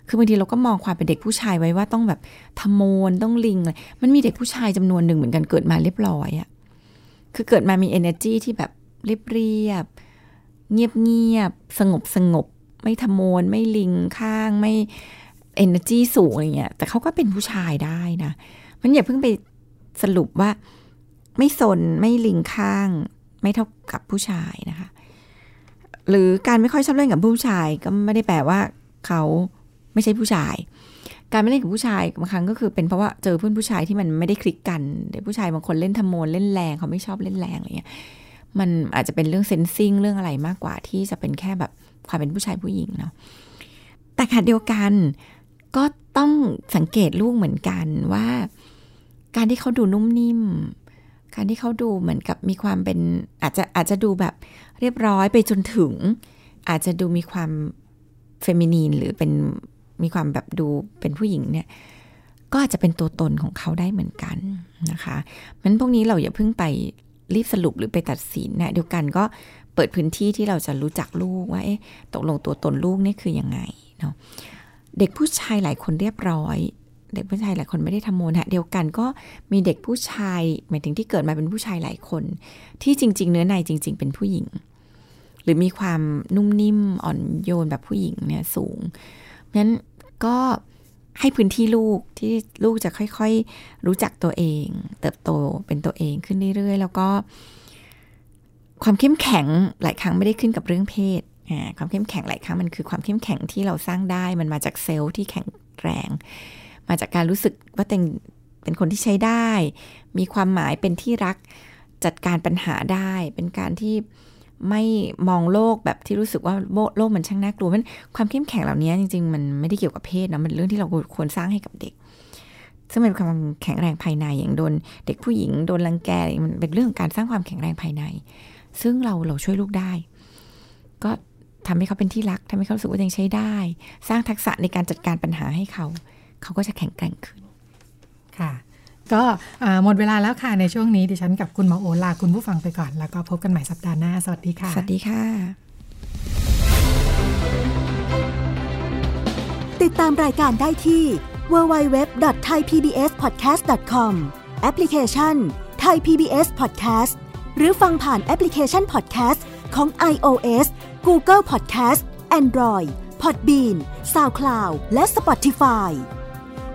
คือบางทีเราก็มองความเป็นเด็กผู้ชายไว้ว่าต้องแบบทะโมนต้องลิงเลยมันมีเด็กผู้ชายจำนวนหนึ่งเหมือนกันเกิดมาเรียบร้อยอะคือเกิดมามี energy ที่แบบเรียบเรียบเงียบเงียบสงบสงบไม่ทะโมนไม่ลิงข้างไม่energy สูงอะไรเงี้ยแต่เขาก็เป็นผู้ชายได้นะมันอย่าเพิ่งไปสรุปว่าไม่สนไม่ลิงข้างไม่เท่ากับผู้ชายนะคะหรือการไม่ค่อยชอบเล่นกับผู้ชายก็ไม่ได้แปลว่าเขาไม่ใช่ผู้ชายการไม่เล่นกับผู้ชายบางครั้งก็คือเป็นเพราะว่าเจอเพื่อนผู้ชายที่มันไม่ได้คลิกกันเด็กผู้ชายบางคนเล่นทะโมนเล่นแรงเขาไม่ชอบเล่นแรงอะไรเงี้ยมันอาจจะเป็นเรื่องเซนซิงเรื่องอะไรมากกว่าที่จะเป็นแค่แบบความเป็นผู้ชายผู้หญิงเนาะแต่ขณะเดียวกันก็ต้องสังเกตลูกเหมือนกันว่าการที่เขาดูนุ่มนิ่มการที่เขาดูเหมือนกับมีความเป็นอาจจะอาจจะดูแบบเรียบร้อยไปจนถึงอาจจะดูมีความเฟมินีนหรือเป็นมีความแบบดูเป็นผู้หญิงเนี่ยก็อาจจะเป็นตัวตนของเขาได้เหมือนกันนะคะมันพวกนี้เราอย่าเพิ่งไปรีบสรุปหรือไปตัดสินนะเดียวกันก็เปิดพื้นที่ที่เราจะรู้จักลูกว่าเอ๊ะตกลงตัวตนลูกนี่คือยังไงเนาะ เด็กผู้ชายหลายคนเรียบร้อยเด็กผู้ชายหลายคนไม่ได้ทำโมนฮะเดียวกันก็มีเด็กผู้ชายหมายถึงที่เกิดมาเป็นผู้ชายหลายคนที่จริงๆเนื้อในจริงๆเป็นผู้หญิงหรือมีความนุ่มนิ่มอ่อนโยนแบบผู้หญิงเนี่ยสูงงั้นก็ให้พื้นที่ลูกที่ลูกจะค่อยๆรู้จักตัวเองเติบโตเป็นตัวเองขึ้นเรื่อยๆแล้วก็ความเข้มแข็งหลายครั้งไม่ได้ขึ้นกับเรื่องเพศอ่าความเข้มแข็งหลายครั้งมันคือความเข้มแข็งที่เราสร้างได้มันมาจากเซลล์ที่แข็งแรงมาจากการรู้สึกว่าตัวเองเป็นคนที่ใช้ได้มีความหมายเป็นที่รักจัดการปัญหาได้เป็นการที่ไม่มองโลกแบบที่รู้สึกว่าโลกมันช่างน่ากลัวมันความเข้มแข็งเหล่านี้จริงๆมันไม่ได้เกี่ยวกับเพศนะมันเรื่องที่เราควรสร้างให้กับเด็กซึ่งมันเป็นความแข็งแรงภายในอย่างโดนเด็กผู้หญิงโดนรังแกมันเป็นเรื่องของการสร้างความแข็งแรงภายในซึ่งเราเราช่วยลูกได้ก็ทำให้เขาเป็นที่รักทำให้เขารู้สึกว่าตัวเองใช้ได้สร้างทักษะในการจัดการปัญหาให้เขาเขาก็จะแข็งแกร่งขึ้นค่ะก็หมดเวลาแล้วค่ะในช่วงนี้ดิฉันกับคุณหมอโอลาคุณผู้ฟังไปก่อนแล้วก็พบกันใหม่สัปดาห์หน้าสวัสดีค่ะสวัสดีค่ะติดตามรายการได้ที่ ดับเบิลยู ดับเบิลยู ดับเบิลยู ดอท ไทย พี บี เอส พอดแคสต์ ดอท คอม แอปพลิเคชัน Thai พี บี เอส Podcast หรือฟังผ่านแอปพลิเคชัน Podcast ของ iOS Google Podcast Android Podbean SoundCloud และ Spotify